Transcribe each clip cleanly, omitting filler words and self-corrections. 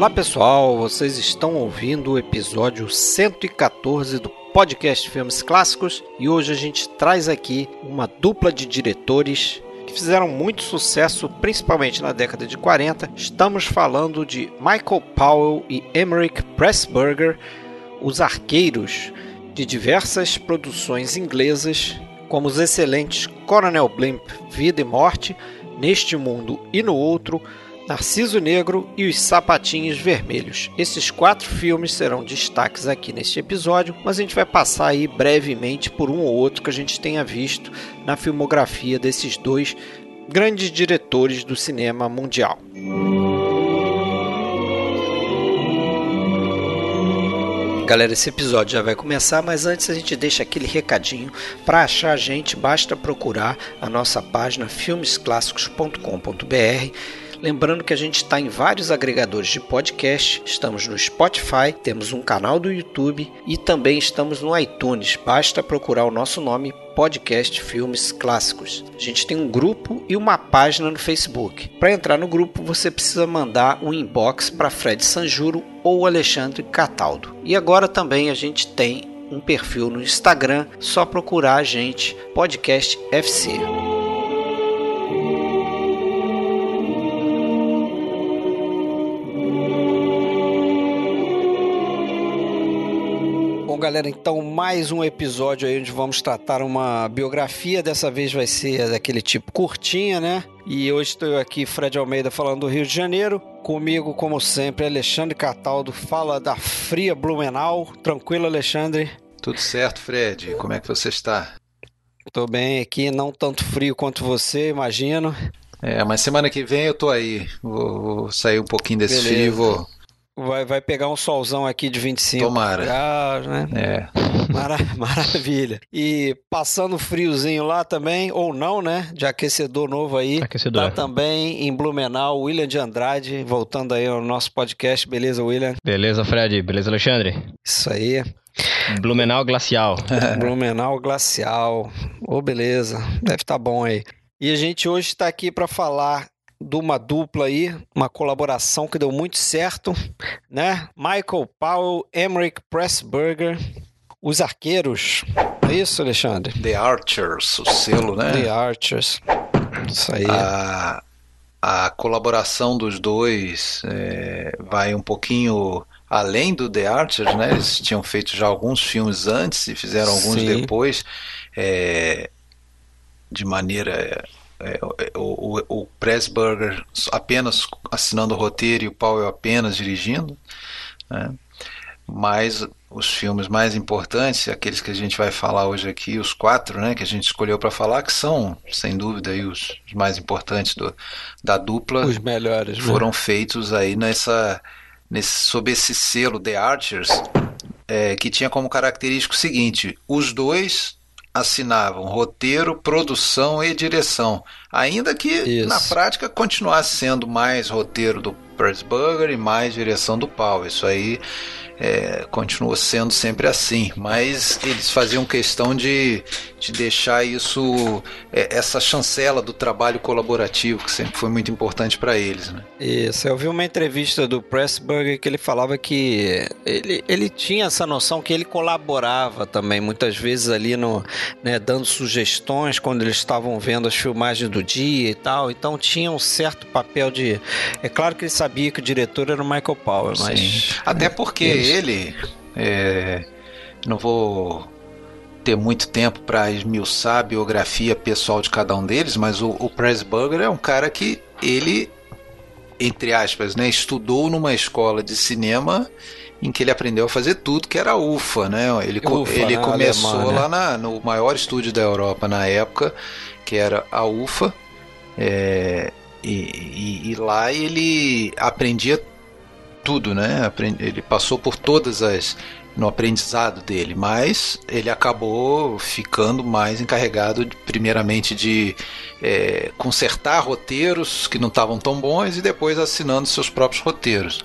Olá pessoal, vocês estão ouvindo o episódio 114 do podcast Filmes Clássicos e hoje a gente traz aqui uma dupla de diretores que fizeram muito sucesso, principalmente na década de 40. Estamos falando de Michael Powell e Emeric Pressburger, os arqueiros de diversas produções inglesas, como os excelentes Coronel Blimp, Vida e Morte, Neste Mundo e No Outro, Narciso Negro e Os Sapatinhos Vermelhos. Esses quatro filmes serão destaques aqui neste episódio, mas a gente vai passar aí brevemente por um ou outro que a gente tenha visto na filmografia desses dois grandes diretores do cinema mundial. Galera, esse episódio já vai começar, mas antes a gente deixa aquele recadinho. Para achar a gente, basta procurar a nossa página filmesclassicos.com.br. Lembrando que a gente está em vários agregadores de podcast, estamos no Spotify, temos um canal do YouTube e também estamos no iTunes. Basta procurar o nosso nome, Podcast Filmes Clássicos. A gente tem um grupo e uma página no Facebook. Para entrar no grupo, você precisa mandar um inbox para Fred Sanjuro ou Alexandre Cataldo. E agora também a gente tem um perfil no Instagram, só procurar a gente, Podcast FC. Galera, então mais um episódio aí onde vamos tratar uma biografia, dessa vez vai ser daquele tipo curtinha, né? E hoje estou aqui, Fred Almeida, falando do Rio de Janeiro. Comigo, como sempre, Alexandre Cataldo, fala da fria Blumenau. Tranquilo, Alexandre? Tudo certo, Fred. Como é que você está? Tô bem aqui, não tanto frio quanto você, imagino. É, mas semana que vem eu tô aí. Vou sair um pouquinho desse frio e vou... Vai pegar um solzão aqui de 25. Tomara. Graus, né? É. Maravilha. E passando friozinho lá também, ou não, né? De aquecedor novo aí. Aquecedor. Tá também em Blumenau, William de Andrade, voltando aí ao nosso podcast. Beleza, William? Beleza, Fred. Beleza, Alexandre? Isso aí. Blumenau glacial. Blumenau glacial. Ô, beleza. Deve tá bom aí. E a gente hoje está aqui para falar de uma dupla aí, uma colaboração que deu muito certo, né? Michael Powell, Emeric Pressburger, Os Arqueiros. É isso, Alexandre? The Archers, o selo, né? The Archers. Isso aí. A colaboração dos dois vai um pouquinho além do The Archers, né? Eles tinham feito já alguns filmes antes e fizeram alguns depois, de maneira... O Pressburger apenas assinando o roteiro e o Powell apenas dirigindo, né? Mas os filmes mais importantes, aqueles que a gente vai falar hoje aqui, os quatro, né, que a gente escolheu para falar, que são, sem dúvida, aí os mais importantes da dupla, os melhores, foram, né, feitos aí sob esse selo The Archers, que tinha como característico o seguinte: os dois assinavam roteiro, produção e direção, ainda que na prática continuasse sendo mais roteiro do Pressburger e mais direção do Powell. Isso aí continuou sendo sempre assim, mas eles faziam questão de deixar isso, essa chancela do trabalho colaborativo, que sempre foi muito importante para eles, né? Isso, eu vi uma entrevista do Pressburger que ele falava que ele tinha essa noção que ele colaborava também, muitas vezes ali no, né, dando sugestões quando eles estavam vendo as filmagens do dia e tal, então tinha um certo papel de... É claro que ele sabia que o diretor era o Michael Powell, mas... Sim. Até porque ele... não vou ter muito tempo para esmiuçar a biografia pessoal de cada um deles, mas o Pressburger é um cara que ele, entre aspas, né, estudou numa escola de cinema em que ele aprendeu a fazer tudo, que era a UFA, né? Ele começou alemã, né, lá no maior estúdio da Europa na época, que era a UFA, e lá ele aprendia tudo, né? Ele passou por todas as... no aprendizado dele, mas ele acabou ficando mais encarregado, primeiramente, de consertar roteiros que não estavam tão bons e depois assinando seus próprios roteiros.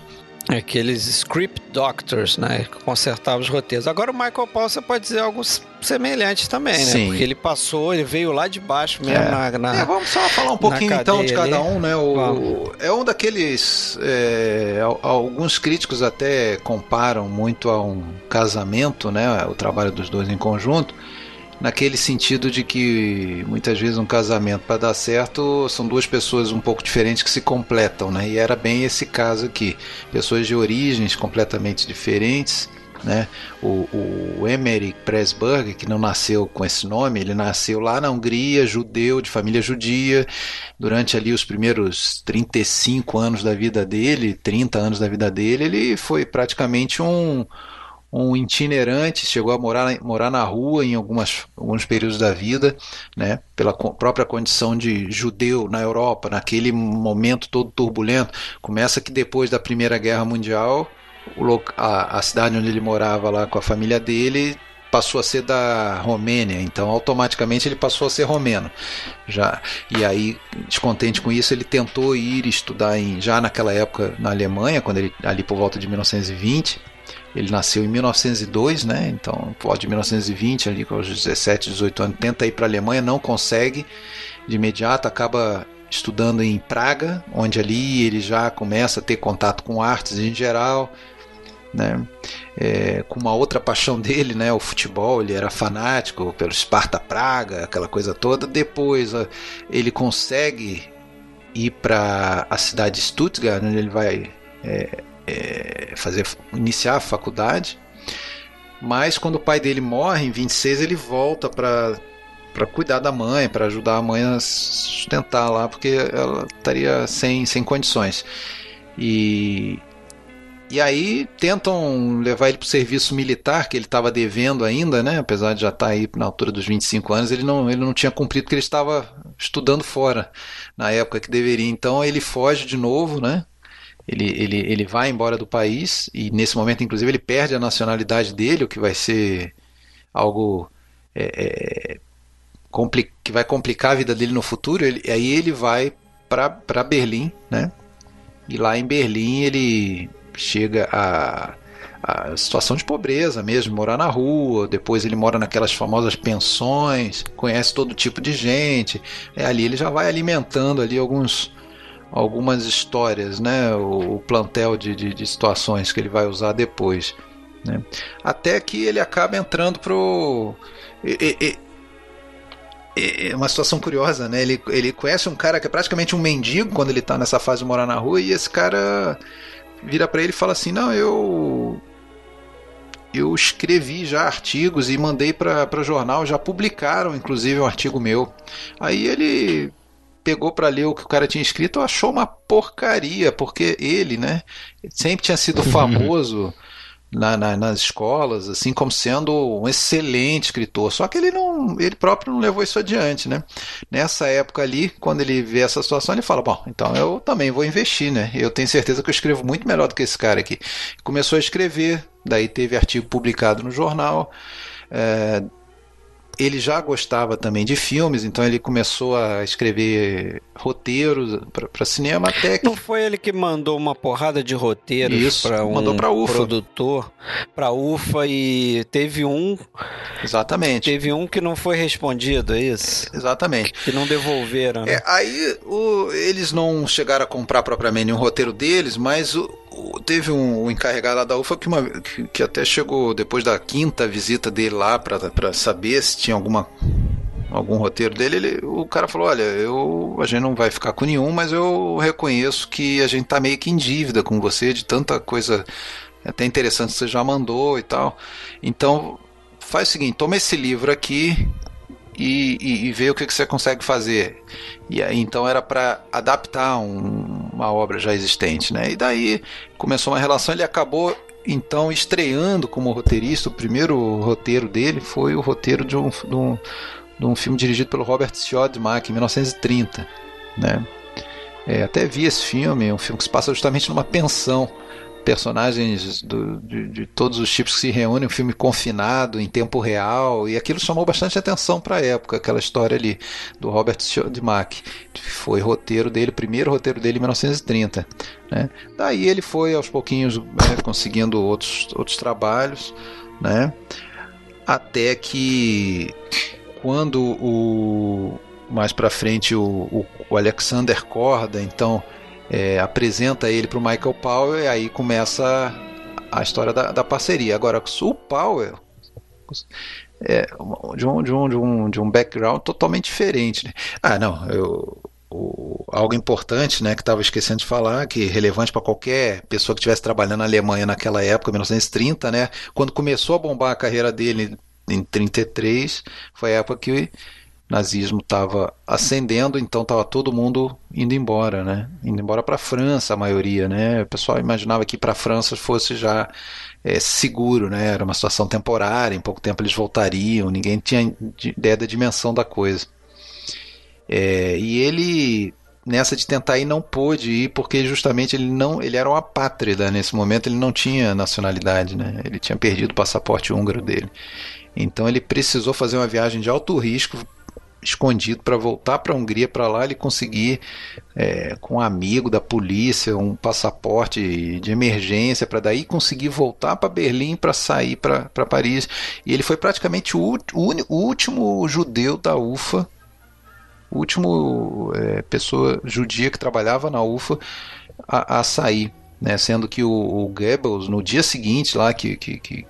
aqueles script doctors, né, que consertavam os roteiros. Agora o Michael Powell, você pode dizer algo semelhante também, né? Sim. Porque ele passou, ele veio lá de baixo mesmo vamos só falar um pouquinho então de cada um, né? É um daqueles... alguns críticos até comparam muito a um casamento, né, o trabalho dos dois em conjunto, naquele sentido de que muitas vezes um casamento, para dar certo, são duas pessoas um pouco diferentes que se completam, né? E era bem esse caso aqui, pessoas de origens completamente diferentes, né? O Emeric Pressburger, que não nasceu com esse nome, ele nasceu lá na Hungria, judeu, de família judia, durante ali os primeiros 35 anos da vida dele, 30 anos da vida dele, ele foi praticamente um itinerante, chegou a morar na rua em alguns períodos da vida, né, pela própria condição de judeu na Europa, naquele momento todo turbulento. Começa que depois da Primeira Guerra Mundial, a cidade onde ele morava lá com a família dele passou a ser da Romênia, então automaticamente ele passou a ser romeno. Já. E aí, descontente com isso, ele tentou ir estudar já naquela época na Alemanha, quando ele, ali por volta de 1920... Ele nasceu em 1902, né? Então, de 1920, ali com os 17, 18 anos, tenta ir para a Alemanha, não consegue de imediato, acaba estudando em Praga, onde ali ele já começa a ter contato com artes em geral, né? Com uma outra paixão dele, né? O futebol, ele era fanático pelo Sparta Praga, aquela coisa toda. Depois ele consegue ir para a cidade de Stuttgart, onde ele vai... iniciar a faculdade, mas quando o pai dele morre em 26, ele volta para cuidar da mãe, para ajudar a mãe a sustentar lá, porque ela estaria sem condições. E aí tentam levar ele para o serviço militar, que ele estava devendo ainda, né? Apesar de já estar aí na altura dos 25 anos, ele não tinha cumprido, porque ele estava estudando fora na época que deveria. Então ele foge de novo, né? Ele vai embora do país e nesse momento, inclusive, ele perde a nacionalidade dele, o que vai ser algo que vai complicar a vida dele no futuro. Aí ele vai para Berlim, né? E lá em Berlim ele chega a situação de pobreza mesmo, morar na rua. Depois ele mora naquelas famosas pensões, conhece todo tipo de gente. Ali ele já vai alimentando ali algumas histórias, né? O plantel de situações que ele vai usar depois, né? Até que ele acaba entrando é uma situação curiosa, né? Ele conhece um cara que é praticamente um mendigo quando ele está nessa fase de morar na rua, e esse cara vira para ele e fala assim: não, eu escrevi já artigos e mandei para jornal, já publicaram inclusive um artigo meu. Aí ele pegou para ler o que o cara tinha escrito, achou uma porcaria, porque ele, né, sempre tinha sido famoso nas escolas, assim, como sendo um excelente escritor, só que ele próprio não levou isso adiante, né? Nessa época ali, quando ele vê essa situação, ele fala: bom, então eu também vou investir, né? Eu tenho certeza que eu escrevo muito melhor do que esse cara aqui. Começou a escrever, daí teve artigo publicado no jornal. Ele já gostava também de filmes, então ele começou a escrever roteiros para cinema, até que... Não foi ele que mandou uma porrada de roteiros para UFA. Produtor, para UFA, e teve um... Exatamente. Teve um que não foi respondido, é isso? Exatamente. Que não devolveram. Né? Aí eles não chegaram a comprar propriamente nenhum roteiro deles, mas... Teve um encarregado lá da UFA que até chegou depois da quinta visita dele lá para saber se tinha algum roteiro dele. O cara falou: olha, a gente não vai ficar com nenhum, mas eu reconheço que a gente tá meio que em dívida com você, de tanta coisa até interessante que você já mandou e tal. Então faz o seguinte, toma esse livro aqui e ver o que você consegue fazer. E aí, então, era para adaptar uma obra já existente, né? E daí começou uma relação. Ele acabou então estreando como roteirista. O primeiro roteiro dele foi o roteiro de um filme dirigido pelo Robert Siodmak em 1930, né? Até vi esse filme, um filme que se passa justamente numa pensão, personagens de todos os tipos que se reúnem, um filme confinado, em tempo real, e aquilo chamou bastante atenção para a época, aquela história ali do Robert Siodmak, que foi roteiro dele, primeiro roteiro dele em 1930, né? Daí ele foi aos pouquinhos, né, conseguindo outros trabalhos, né? Até que quando mais para frente o Alexander Korda, então, apresenta ele para o Michael Powell, e aí começa a história da parceria. Agora, o Powell é de um background totalmente diferente, né? Algo importante, né, que estava esquecendo de falar, que é relevante para qualquer pessoa que estivesse trabalhando na Alemanha naquela época, 1930, né, quando começou a bombar a carreira dele em 1933, foi a época que nazismo estava ascendendo, então estava todo mundo indo embora, né? Indo embora para a França, a maioria, né? O pessoal imaginava que para a França fosse já seguro, né? Era uma situação temporária, em pouco tempo eles voltariam, ninguém tinha ideia da dimensão da coisa. E ele, nessa de tentar ir, não pôde ir, porque justamente ele era uma apátrida nesse momento, ele não tinha nacionalidade, né? Ele tinha perdido o passaporte húngaro dele. Então ele precisou fazer uma viagem de alto risco, escondido, para voltar para a Hungria, para lá ele conseguir, com um amigo da polícia, um passaporte de emergência, para daí conseguir voltar para Berlim, para sair para Paris. E ele foi praticamente o último judeu da UFA, o último pessoa judia que trabalhava na UFA a sair, né? Sendo que o Goebbels, no dia seguinte lá que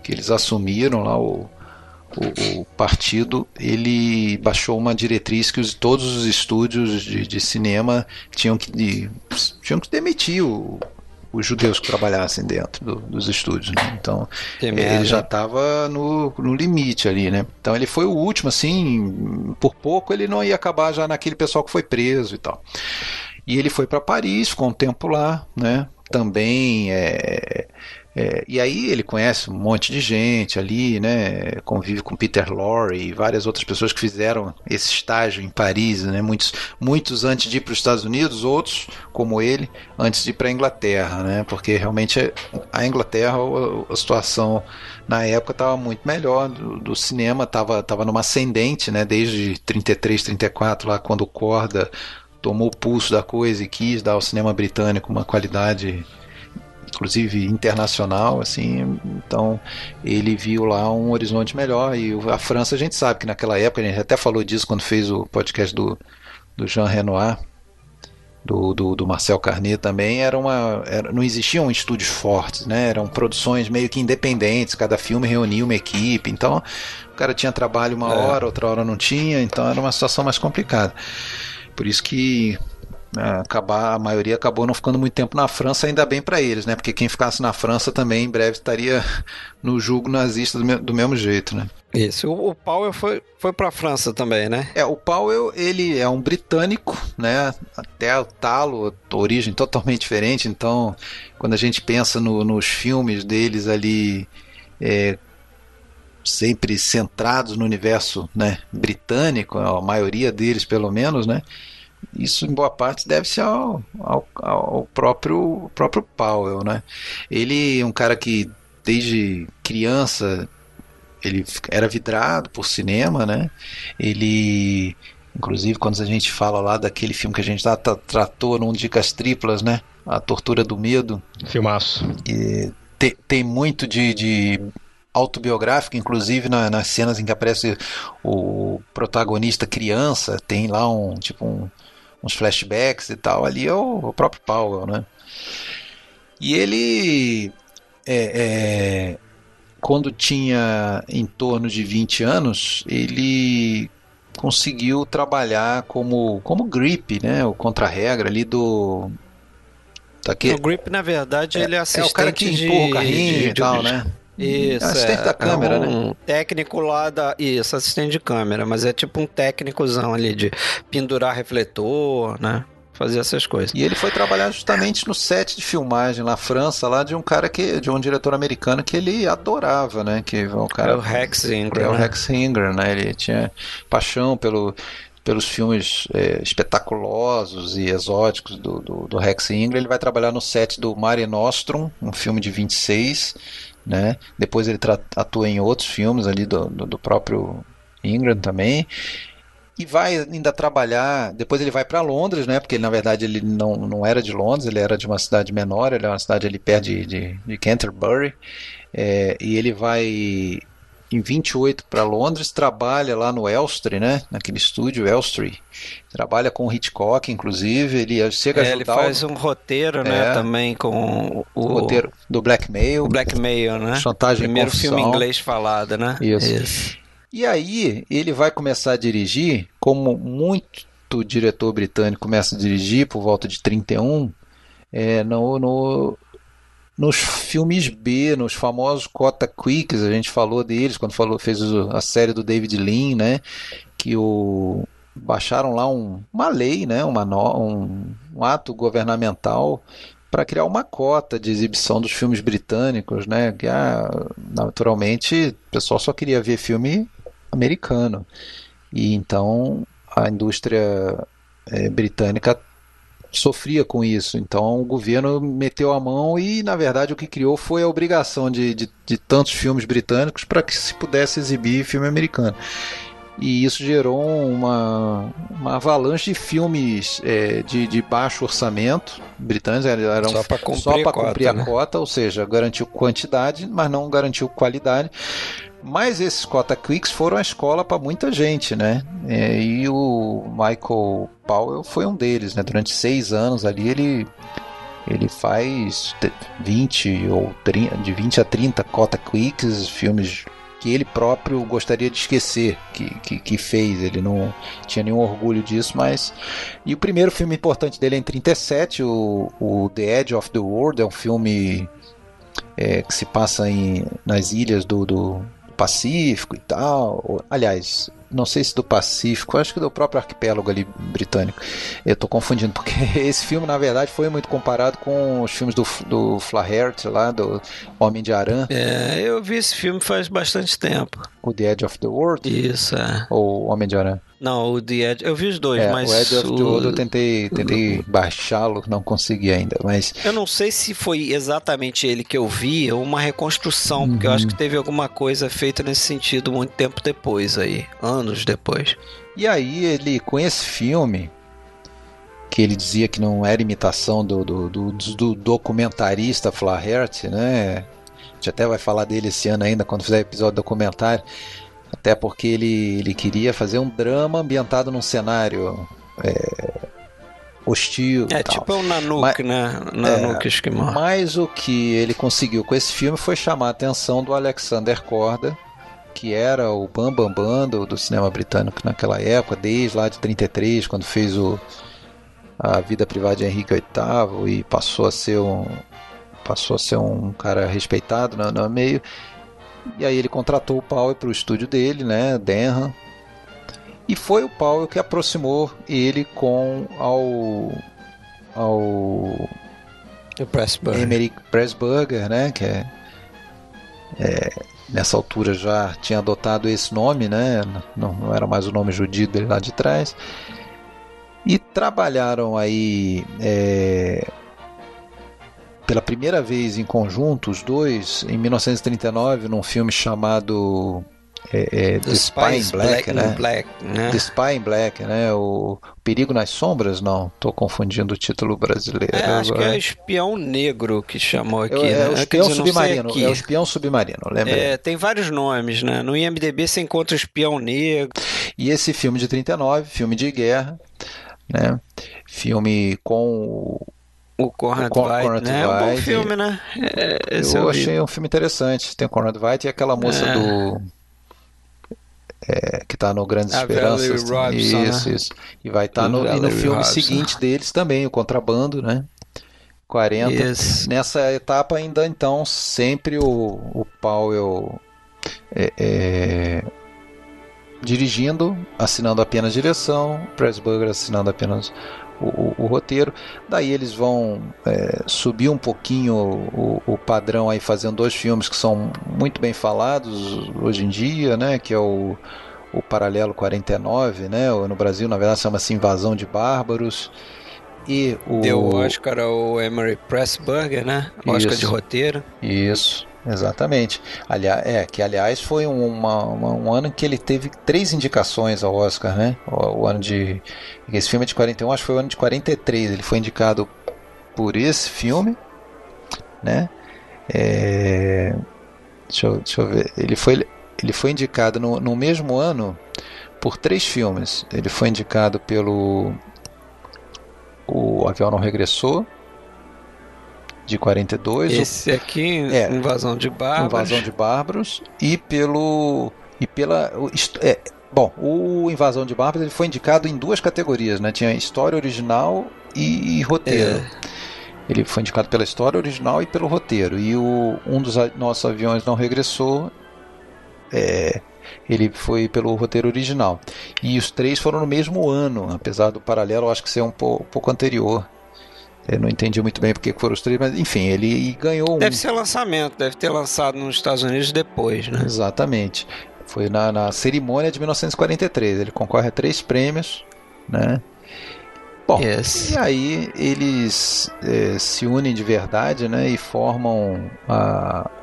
eles assumiram lá o partido, ele baixou uma diretriz que todos os estúdios de cinema tinham que demitir os judeus que trabalhassem dentro dos estúdios, né? Então ele já estava no limite ali, né? Então ele foi o último, assim, por pouco ele não ia acabar já naquele pessoal que foi preso e tal. E ele foi para Paris, ficou um tempo lá, né? Também e aí ele conhece um monte de gente ali, né? Convive com Peter Lorre e várias outras pessoas que fizeram esse estágio em Paris, né? Muitos antes de ir para os Estados Unidos, outros, como ele, antes de ir para a Inglaterra, né? Porque realmente a Inglaterra, a situação na época estava muito melhor, do cinema estava numa ascendente, né? Desde 33, 34, lá quando o Korda tomou o pulso da coisa e quis dar ao cinema britânico uma qualidade, inclusive internacional, assim. Então ele viu lá um horizonte melhor, e a França, a gente sabe que naquela época, a gente até falou disso quando fez o podcast do Jean Renoir, do Marcel Carnet também, não existiam estúdios fortes, né? Eram produções meio que independentes, cada filme reunia uma equipe, então o cara tinha trabalho uma hora, outra hora não tinha, então era uma situação mais complicada, por isso que a maioria acabou não ficando muito tempo na França, ainda bem para eles, né? Porque quem ficasse na França também em breve estaria no julgo nazista do mesmo jeito, né? Isso, o Powell foi para a França também, né? O Powell, ele é um britânico, né? Até o talo, origem totalmente diferente, então quando a gente pensa nos filmes deles ali, sempre centrados no universo, né, britânico, a maioria deles pelo menos, né? Isso, em boa parte, deve-se ao próprio Powell, né? Ele é um cara que, desde criança, ele era vidrado por cinema, né? Ele, inclusive, quando a gente fala lá daquele filme que a gente tratou num Dicas Triplas, né? A Tortura do Medo. Filmaço. Tem muito de autobiográfico, inclusive nas cenas em que aparece o protagonista criança, tem lá uns flashbacks e tal, ali é o próprio Powell, né? E ele, quando tinha em torno de 20 anos, ele conseguiu trabalhar como grip, né? O contra-regra ali o grip, na verdade, ele é assistente, é o cara que empurra o carrinho e tal, né? Isso, assistente da câmera, um, né? Técnico lá isso, assistente de câmera, mas é tipo um técnicozão ali de pendurar refletor, né? Fazer essas coisas. E ele foi trabalhar justamente no set de filmagem na França, lá de um diretor americano que ele adorava, né? Que o cara, o Rex Ingram, né? Ele tinha paixão pelo pelos filmes espetaculosos e exóticos do Rex Ingram. Ele vai trabalhar no set do Mare Nostrum, um filme de 26, né? Depois ele atua em outros filmes ali do próprio Ingram também. E vai ainda trabalhar, depois ele vai para Londres, né? Porque ele, na verdade, ele não era de Londres, ele era de uma cidade menor, ele é uma cidade ali perto de Canterbury, e ele vai em 28 para Londres, trabalha lá no Elstree, né? Naquele estúdio Elstree, trabalha com o Hitchcock, inclusive, ele chega a ajudar... Ele faz um roteiro, né? Também com o roteiro do Blackmail. Blackmail, né? Chantagem e Confissão. Primeiro filme inglês falado, né? Isso. E aí ele vai começar a dirigir, como muito diretor britânico começa a dirigir por volta de 31, nos filmes B, nos famosos Cota Quicks, a gente falou deles quando fez a série do David Lean, né, que baixaram lá uma lei, né, um ato governamental para criar uma cota de exibição dos filmes britânicos, né? Que, naturalmente, o pessoal só queria ver filme americano. E então a indústria britânica sofria com isso. Então o governo meteu a mão e, na verdade, o que criou foi a obrigação de tantos filmes britânicos para que se pudesse exibir filme americano. E isso gerou uma avalanche de filmes de baixo orçamento britânicos, eram só para cumprir a cota, ou seja, garantiu quantidade, mas não garantiu qualidade. Mas esses Cota Quicks foram a escola para muita gente, né? E o Michael Powell foi um deles, né? Durante 6 anos ali ele faz 20 ou 30, de 20 a 30 Cota Quicks, filmes que ele próprio gostaria de esquecer que fez, ele não tinha nenhum orgulho disso, mas... E o primeiro filme importante dele é em 37, o The Edge of the World, é um filme que se passa nas ilhas do Pacífico e tal, aliás, não sei se do Pacífico, acho que do próprio arquipélago ali britânico, eu estou confundindo, porque esse filme, na verdade, foi muito comparado com os filmes do Flaherty lá, do Homem de Arã. Eu vi esse filme faz bastante tempo. O The Edge of the World? Isso, ou Homem de Arã? Não, o The Edge, eu vi os dois, mas... O Edge of the World eu tentei baixá-lo, não consegui ainda, mas... Eu não sei se foi exatamente ele que eu vi, ou uma reconstrução, porque eu acho que teve alguma coisa feita nesse sentido muito tempo depois aí, anos depois. E aí ele, com esse filme, que ele dizia que não era imitação do documentarista Flaherty, né? A gente até vai falar dele esse ano ainda, quando fizer episódio documentário, até porque ele queria fazer um drama ambientado num cenário hostil. Tal. Tipo o Nanook, né? Nanook esquimó. Mas o que ele conseguiu com esse filme foi chamar a atenção do Alexander Korda, que era o bambambam do cinema britânico naquela época, desde lá de 33, quando fez A Vida Privada de Henrique VIII e passou a ser um cara respeitado no meio. E aí ele contratou o Powell para o estúdio dele, né, Denham, e foi o Powell que aproximou ele com ao Emeric Pressburger, né, que nessa altura já tinha adotado esse nome, né, não era mais o nome judio dele lá de trás, e trabalharam aí pela primeira vez em conjunto, os dois, em 1939, num filme chamado The Spy in Black, né? The Spy in Black, né? O Perigo nas Sombras, não, estou confundindo o título brasileiro. Acho que é Espião Negro que chamou aqui. É o Espião Submarino, é o Espião Submarino, lembra? Tem vários nomes, né? No IMDB você encontra Espião Negro. E esse filme de 39, filme de guerra, né? Filme com... O Conrad Veidt, né? É um bom filme, né? Eu achei um filme interessante. Tem o Conrad Veidt e aquela moça que tá no Grandes Esperanças. Robson, isso, né? Isso. E vai estar no filme Robson. Seguinte deles também, o Contrabando, né? 40. Yes. Nessa etapa ainda, então, sempre o Powell dirigindo, assinando apenas direção, Pressburger assinando apenas... O roteiro. Daí eles vão subir um pouquinho o padrão aí, fazendo dois filmes que são muito bem falados hoje em dia, né? Que é o o Paralelo 49, né? No Brasil, na verdade, chama-se Invasão de Bárbaros. E o... Deu o Oscar ao Emeric Pressburger, né? Oscar de roteiro. Isso, exatamente. Aliás, foi um ano em que ele teve 3 indicações ao Oscar, né? O ano de... Esse filme é de 41, acho que foi o ano de 43. Ele foi indicado por esse filme, né? Deixa eu ver. Ele foi indicado no mesmo ano por 3 filmes. Ele foi indicado pelo... O Avião Não Regressou, de 42. Esse aqui, Invasão de Bárbaros. O Invasão de Bárbaros ele foi indicado em 2 categorias, né? Tinha história original e roteiro. Ele foi indicado pela história original e pelo roteiro. E um dos nossos aviões não regressou, ele foi pelo roteiro original. E os 3 foram no mesmo ano, apesar do Paralelo, acho que ser um pouco anterior. Eu não entendi muito bem porque foram os 3, mas enfim, ele ganhou. Deve ter lançado nos Estados Unidos depois, né? Exatamente. Foi na cerimônia de 1943. Ele concorre a 3 prêmios, né? Bom, e aí eles se unem de verdade, né, e formam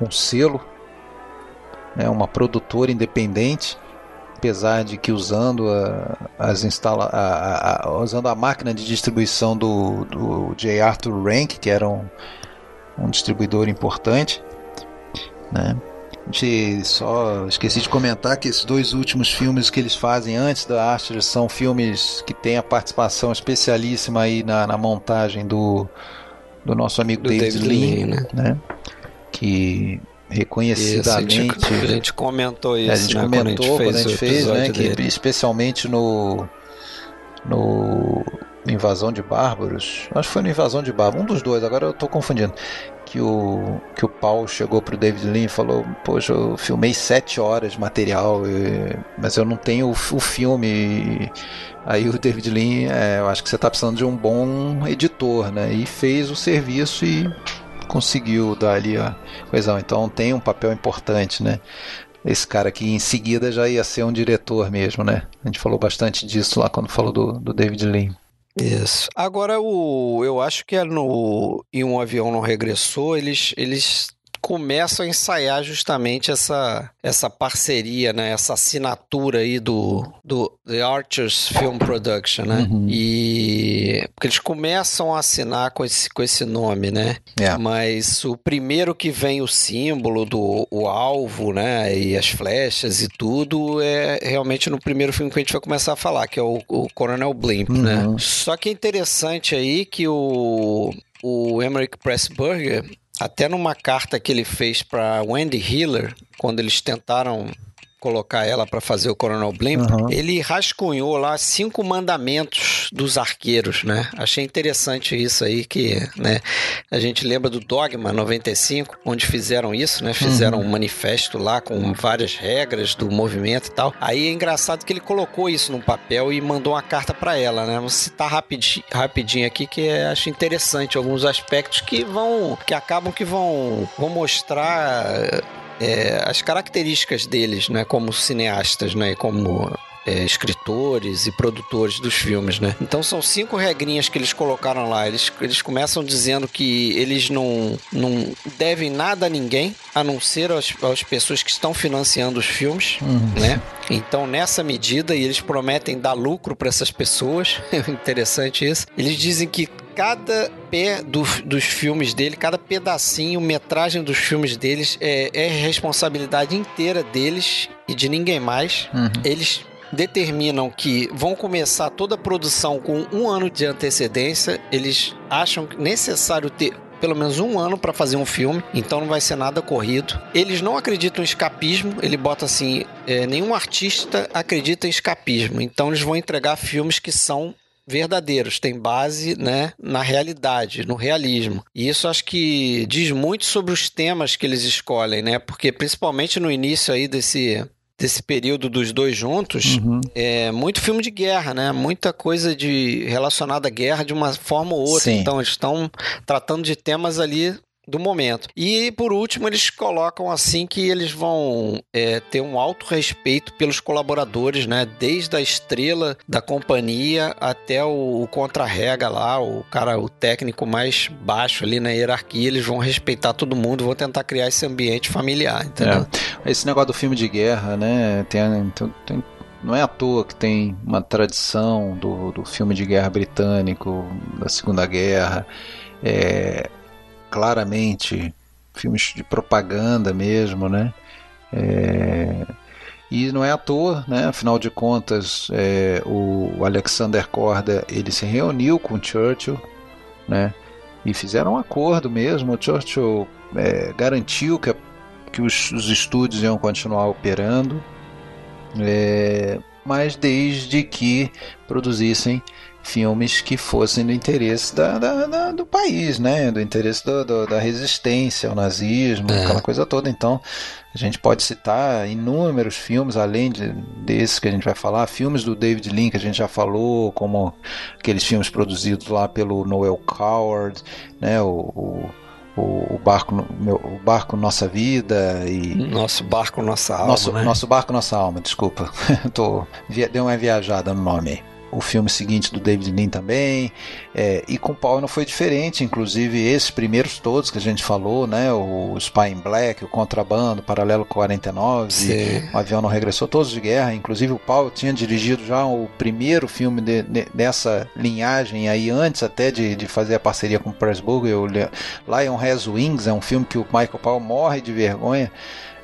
um selo, né, uma produtora independente, apesar de que usando a máquina de distribuição do J. Arthur Rank, que era um distribuidor importante, né. Só esqueci de comentar que esses 2 últimos filmes que eles fazem antes da Archer são filmes que têm a participação especialíssima aí na montagem do nosso amigo David Lean, né? Que reconhecidamente a gente comentou isso, quando a gente fez que especialmente no Invasão de Bárbaros, acho que foi no Invasão de Bárbaros, um dos 2, agora eu estou confundindo, que o Paul chegou pro David Lean e falou: poxa, eu filmei 7 horas de material, mas eu não tenho o filme. Aí o David Lean, eu acho que você está precisando de um bom editor, né? E fez o serviço e conseguiu dar ali a coisa. Então tem um papel importante, né? Esse cara que em seguida já ia ser um diretor mesmo, né? A gente falou bastante disso lá quando falou do David Lean. Isso. Agora, eu acho que em Um Avião Não Regressou, eles começam a ensaiar justamente essa parceria, né? Essa assinatura aí do The Archers Film Production, né? Uhum. E porque eles começam a assinar com esse nome, né? Yeah. Mas o primeiro que vem o símbolo do alvo, né? E as flechas e tudo é realmente no primeiro filme que a gente vai começar a falar, que é o Coronel Blimp, uhum, né? Só que é interessante aí que o Emeric Pressburger, até numa carta que ele fez para Wendy Hiller, quando eles tentaram colocar ela para fazer o Coronel Blimp, uhum, ele rascunhou lá 5 mandamentos dos arqueiros, né? Achei interessante isso aí, que, né, a gente lembra do Dogma 95, onde fizeram isso, né? Fizeram, uhum, um manifesto lá com várias regras do movimento e tal. Aí é engraçado que ele colocou isso num papel e mandou uma carta para ela, né? Vou citar rapidinho aqui, que acho interessante alguns aspectos que acabam que vão mostrar as características deles, né, como cineastas, né, como escritores e produtores dos filmes, né. Então são 5 regrinhas que eles colocaram lá. Eles começam dizendo que eles não devem nada a ninguém, a não ser as pessoas que estão financiando os filmes, uhum, né. Então, nessa medida, e eles prometem dar lucro para essas pessoas. É interessante isso. Eles dizem que cada pé dos filmes dele, cada pedacinho, metragem dos filmes deles é responsabilidade inteira deles e de ninguém mais. Uhum. Eles determinam que vão começar toda a produção com 1 ano de antecedência. Eles acham necessário ter pelo menos 1 ano para fazer um filme, então não vai ser nada corrido. Eles não acreditam em escapismo, ele bota assim, nenhum artista acredita em escapismo, então eles vão entregar filmes que são verdadeiros, tem base, né, na realidade, no realismo. E isso acho que diz muito sobre os temas que eles escolhem, né, porque principalmente no início aí desse período dos 2 juntos, uhum, muito filme de guerra, né? Muita coisa relacionada à guerra de uma forma ou outra. Sim. Então, eles estão tratando de temas ali do momento. E, por último, eles colocam assim que eles vão ter um alto respeito pelos colaboradores, né? Desde a estrela da companhia até o contra-rega lá, o cara, o técnico mais baixo ali na hierarquia, eles vão respeitar todo mundo, vão tentar criar esse ambiente familiar, entendeu? É. Esse negócio do filme de guerra, né? Tem não é à toa que tem uma tradição do filme de guerra britânico, da Segunda Guerra, claramente filmes de propaganda mesmo, né? E não é à toa, né? Afinal de contas, o Alexander Korda, ele se reuniu com o Churchill, né? E fizeram um acordo mesmo. O Churchill garantiu que os estúdios iam continuar operando, mas desde que produzissem filmes que fossem do interesse do país, né? Do interesse da resistência ao nazismo, aquela coisa toda. Então, a gente pode citar inúmeros filmes, além desse que a gente vai falar, filmes do David Lean, que a gente já falou, como aqueles filmes produzidos lá pelo Noel Coward, né? O barco Nossa Vida e... Nosso Barco Nossa Alma, né? Nosso Barco Nossa Alma, desculpa. Deu uma viajada no nome. O filme seguinte do David Lean também, e com o Powell não foi diferente, inclusive esses primeiros todos que a gente falou, né? O Spy in Black, o Contrabando, o Paralelo 49, O Avião Não Regressou, todos de guerra, inclusive o Powell tinha dirigido já o primeiro filme dessa linhagem aí, antes até de fazer a parceria com o Pressburger, o Lion Has Wings, é um filme que o Michael Powell morre de vergonha.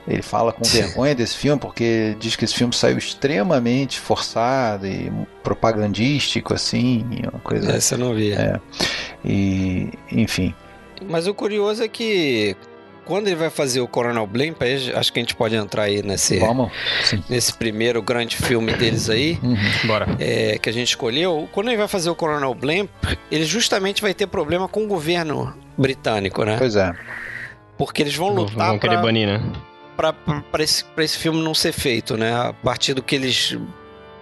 Ele fala com vergonha desse filme, porque diz que esse filme saiu extremamente forçado e propagandístico, assim, uma coisa... Essa eu não vi. E, enfim. Mas o curioso é que quando ele vai fazer o Coronel Blimp, acho que a gente pode entrar aí nesse primeiro grande filme deles aí, bora. Que a gente escolheu. Quando ele vai fazer o Coronel Blimp, ele justamente vai ter problema com o governo britânico, né? Pois é. Porque eles vão lutar vão querer banir, né? Para esse filme não ser feito, né? A partir do que eles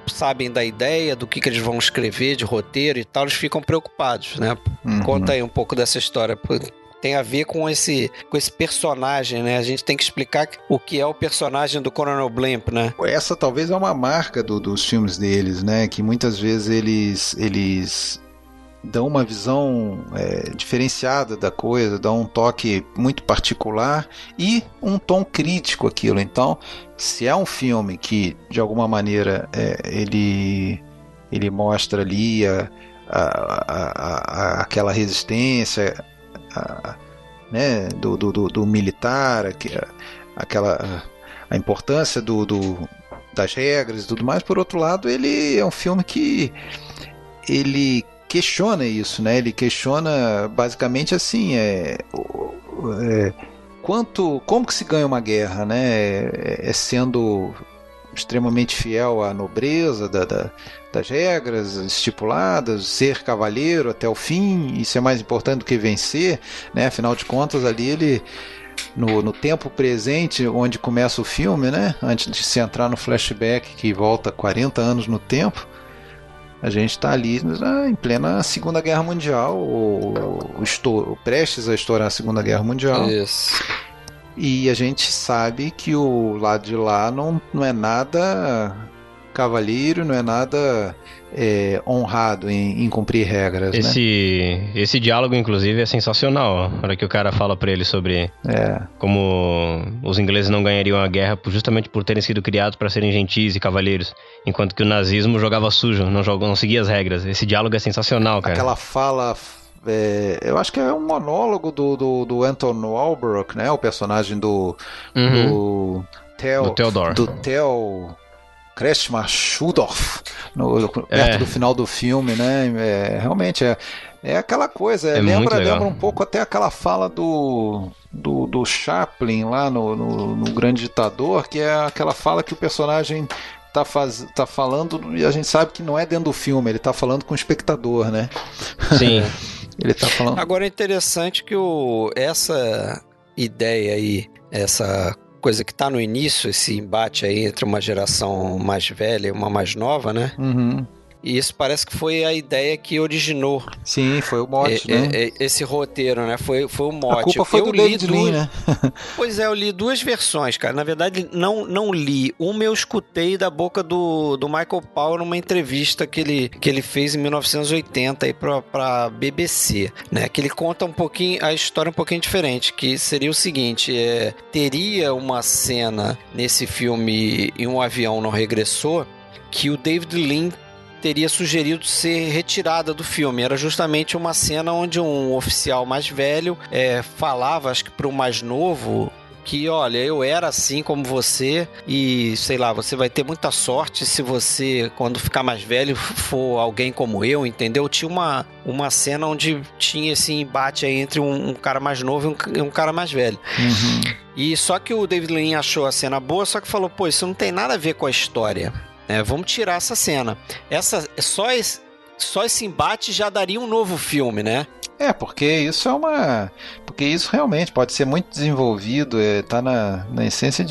sabem da ideia, do que eles vão escrever de roteiro e tal, eles ficam preocupados, né? Uhum. Conta aí um pouco dessa história. Tem a ver com esse personagem, né? A gente tem que explicar o que é o personagem do Coronel Blimp, né? Essa talvez é uma marca dos filmes deles, né? Que muitas vezes eles dão uma visão diferenciada da coisa, dão um toque muito particular e um tom crítico àquilo. Então, se é um filme que, de alguma maneira, ele mostra ali aquela resistência né, do militar, a importância das regras e tudo mais, por outro lado, ele é um filme que ele questiona isso, né? Ele questiona basicamente assim, como que se ganha uma guerra, né? Sendo extremamente fiel à nobreza das regras estipuladas, ser cavaleiro até o fim, isso é mais importante do que vencer, né? Afinal de contas, ali ele no tempo presente, onde começa o filme, né? Antes de se entrar no flashback que volta 40 anos no tempo, a gente está ali em plena Segunda Guerra Mundial, ou prestes a estourar a Segunda Guerra Mundial. Isso. E a gente sabe que o lado de lá não é nada cavalheiro, não é nada honrado em cumprir regras. Esse diálogo, inclusive, é sensacional. A hora que o cara fala para ele sobre como os ingleses não ganhariam a guerra justamente por terem sido criados para serem gentis e cavalheiros, enquanto que o nazismo jogava sujo, não seguia as regras. Esse diálogo é sensacional, cara. Aquela fala... eu acho que é um monólogo do Anton Walbrook, né? O personagem do Theodor. Do Theo... Kreshmar Schuldorff, perto do final do filme, né? Realmente é aquela coisa, lembra um pouco até aquela fala do Chaplin lá no Grande Ditador, que é aquela fala que o personagem tá falando, e a gente sabe que não é dentro do filme, ele tá falando com o espectador, né? Sim. Ele tá falando. Agora é interessante que essa ideia aí, essa coisa que está no início, esse embate aí entre uma geração mais velha e uma mais nova, né? Uhum. E isso parece que foi a ideia que originou. Sim, foi o mote, né? Esse roteiro, né? Foi o mote. A culpa foi do David Lean, né? Pois é, eu li duas versões, cara. Na verdade, não li. Uma eu escutei da boca do Michael Powell numa entrevista que ele fez em 1980 aí pra BBC, né? Que ele conta um pouquinho, a história um pouquinho diferente, que seria o seguinte, teria uma cena nesse filme Em um Avião Não Regressou, que o David Lean teria sugerido ser retirada do filme. Era justamente uma cena onde um oficial mais velho falava, acho que para o mais novo, que olha, eu era assim como você e, sei lá, você vai ter muita sorte se você, quando ficar mais velho, for alguém como eu, entendeu? Tinha uma cena onde tinha esse embate aí entre um cara mais novo e um cara mais velho. Uhum. E só que o David Lean achou a cena boa, só que falou, pô, isso não tem nada a ver com a história. Vamos tirar essa cena. Só esse embate já daria um novo filme, né? Porque isso realmente pode ser muito desenvolvido, tá na essência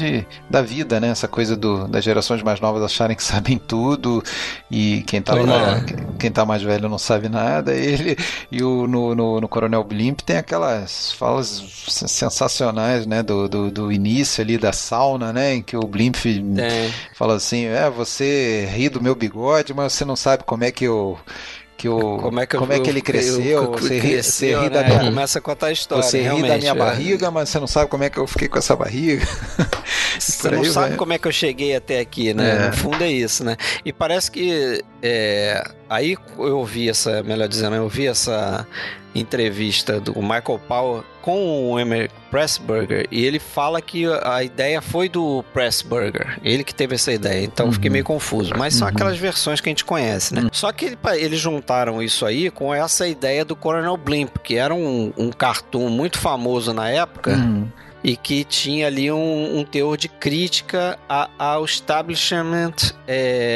da vida, né? Essa coisa das gerações mais novas acharem que sabem tudo e quem tá mais velho não sabe nada. No Coronel Blimp tem aquelas falas sensacionais, né? Do início ali da sauna, né? Em que o Blimp fala assim, você ri do meu bigode, mas você não sabe como é que eu... Como é que ele cresceu? Você ri da minha... Começa a contar a história. Você ri da minha barriga, mas você não sabe como é que eu fiquei com essa barriga. Você não sabe como é que eu cheguei até aqui, né? No fundo é isso, né? E parece que... Aí eu vi essa entrevista do Michael Powell com o Emeric Pressburger, e ele fala que a ideia foi do Pressburger, ele que teve essa ideia, então fiquei meio confuso, mas são aquelas versões que a gente conhece, né? Só que eles juntaram isso aí com essa ideia do Coronel Blimp, que era um cartoon muito famoso na época, e que tinha ali um teor de crítica ao establishment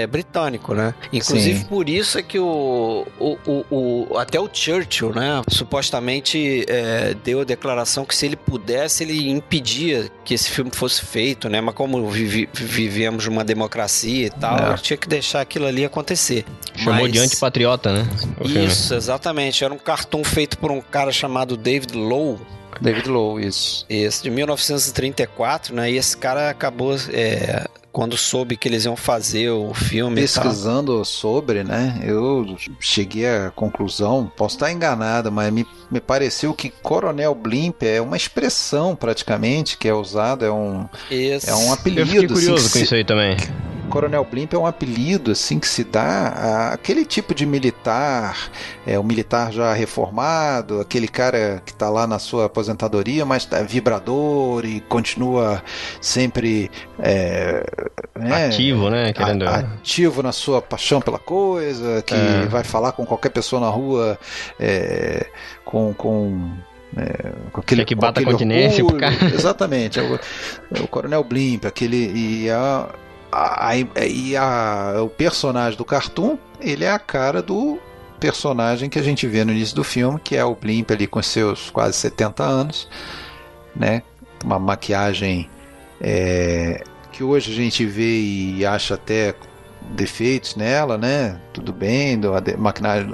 britânico, né? Inclusive, sim, por isso é que até o Churchill, né? Supostamente deu a declaração que se ele pudesse, ele impedia que esse filme fosse feito, né? Mas como vivemos uma democracia e tal, tinha que deixar aquilo ali acontecer. Chamou de antipatriota, né? Isso, exatamente. Era um cartoon feito por um cara chamado David Lowe, isso. Esse de 1934, né? E esse cara acabou, quando soube que eles iam fazer o filme... Pesquisando sobre, né? Eu cheguei à conclusão, posso estar enganado, mas me pareceu que Coronel Blimp é uma expressão, praticamente, que é usada, é um apelido. Eu fiquei curioso com isso aí também. Coronel Blimp é um apelido assim que se dá àquele tipo de militar, o militar já reformado, aquele cara que está lá na sua aposentadoria, mas tá vibrador e continua sempre ativo, né? Ativo na sua paixão pela coisa, que vai falar com qualquer pessoa na rua com aquele, que bata com continência pro cara. Exatamente, o Coronel Blimp, aquele o personagem do cartoon, ele é a cara do personagem que a gente vê no início do filme, que é o Blimp ali com seus quase 70 anos, né? Uma maquiagem que hoje a gente vê e acha até defeitos nela, né? Tudo bem,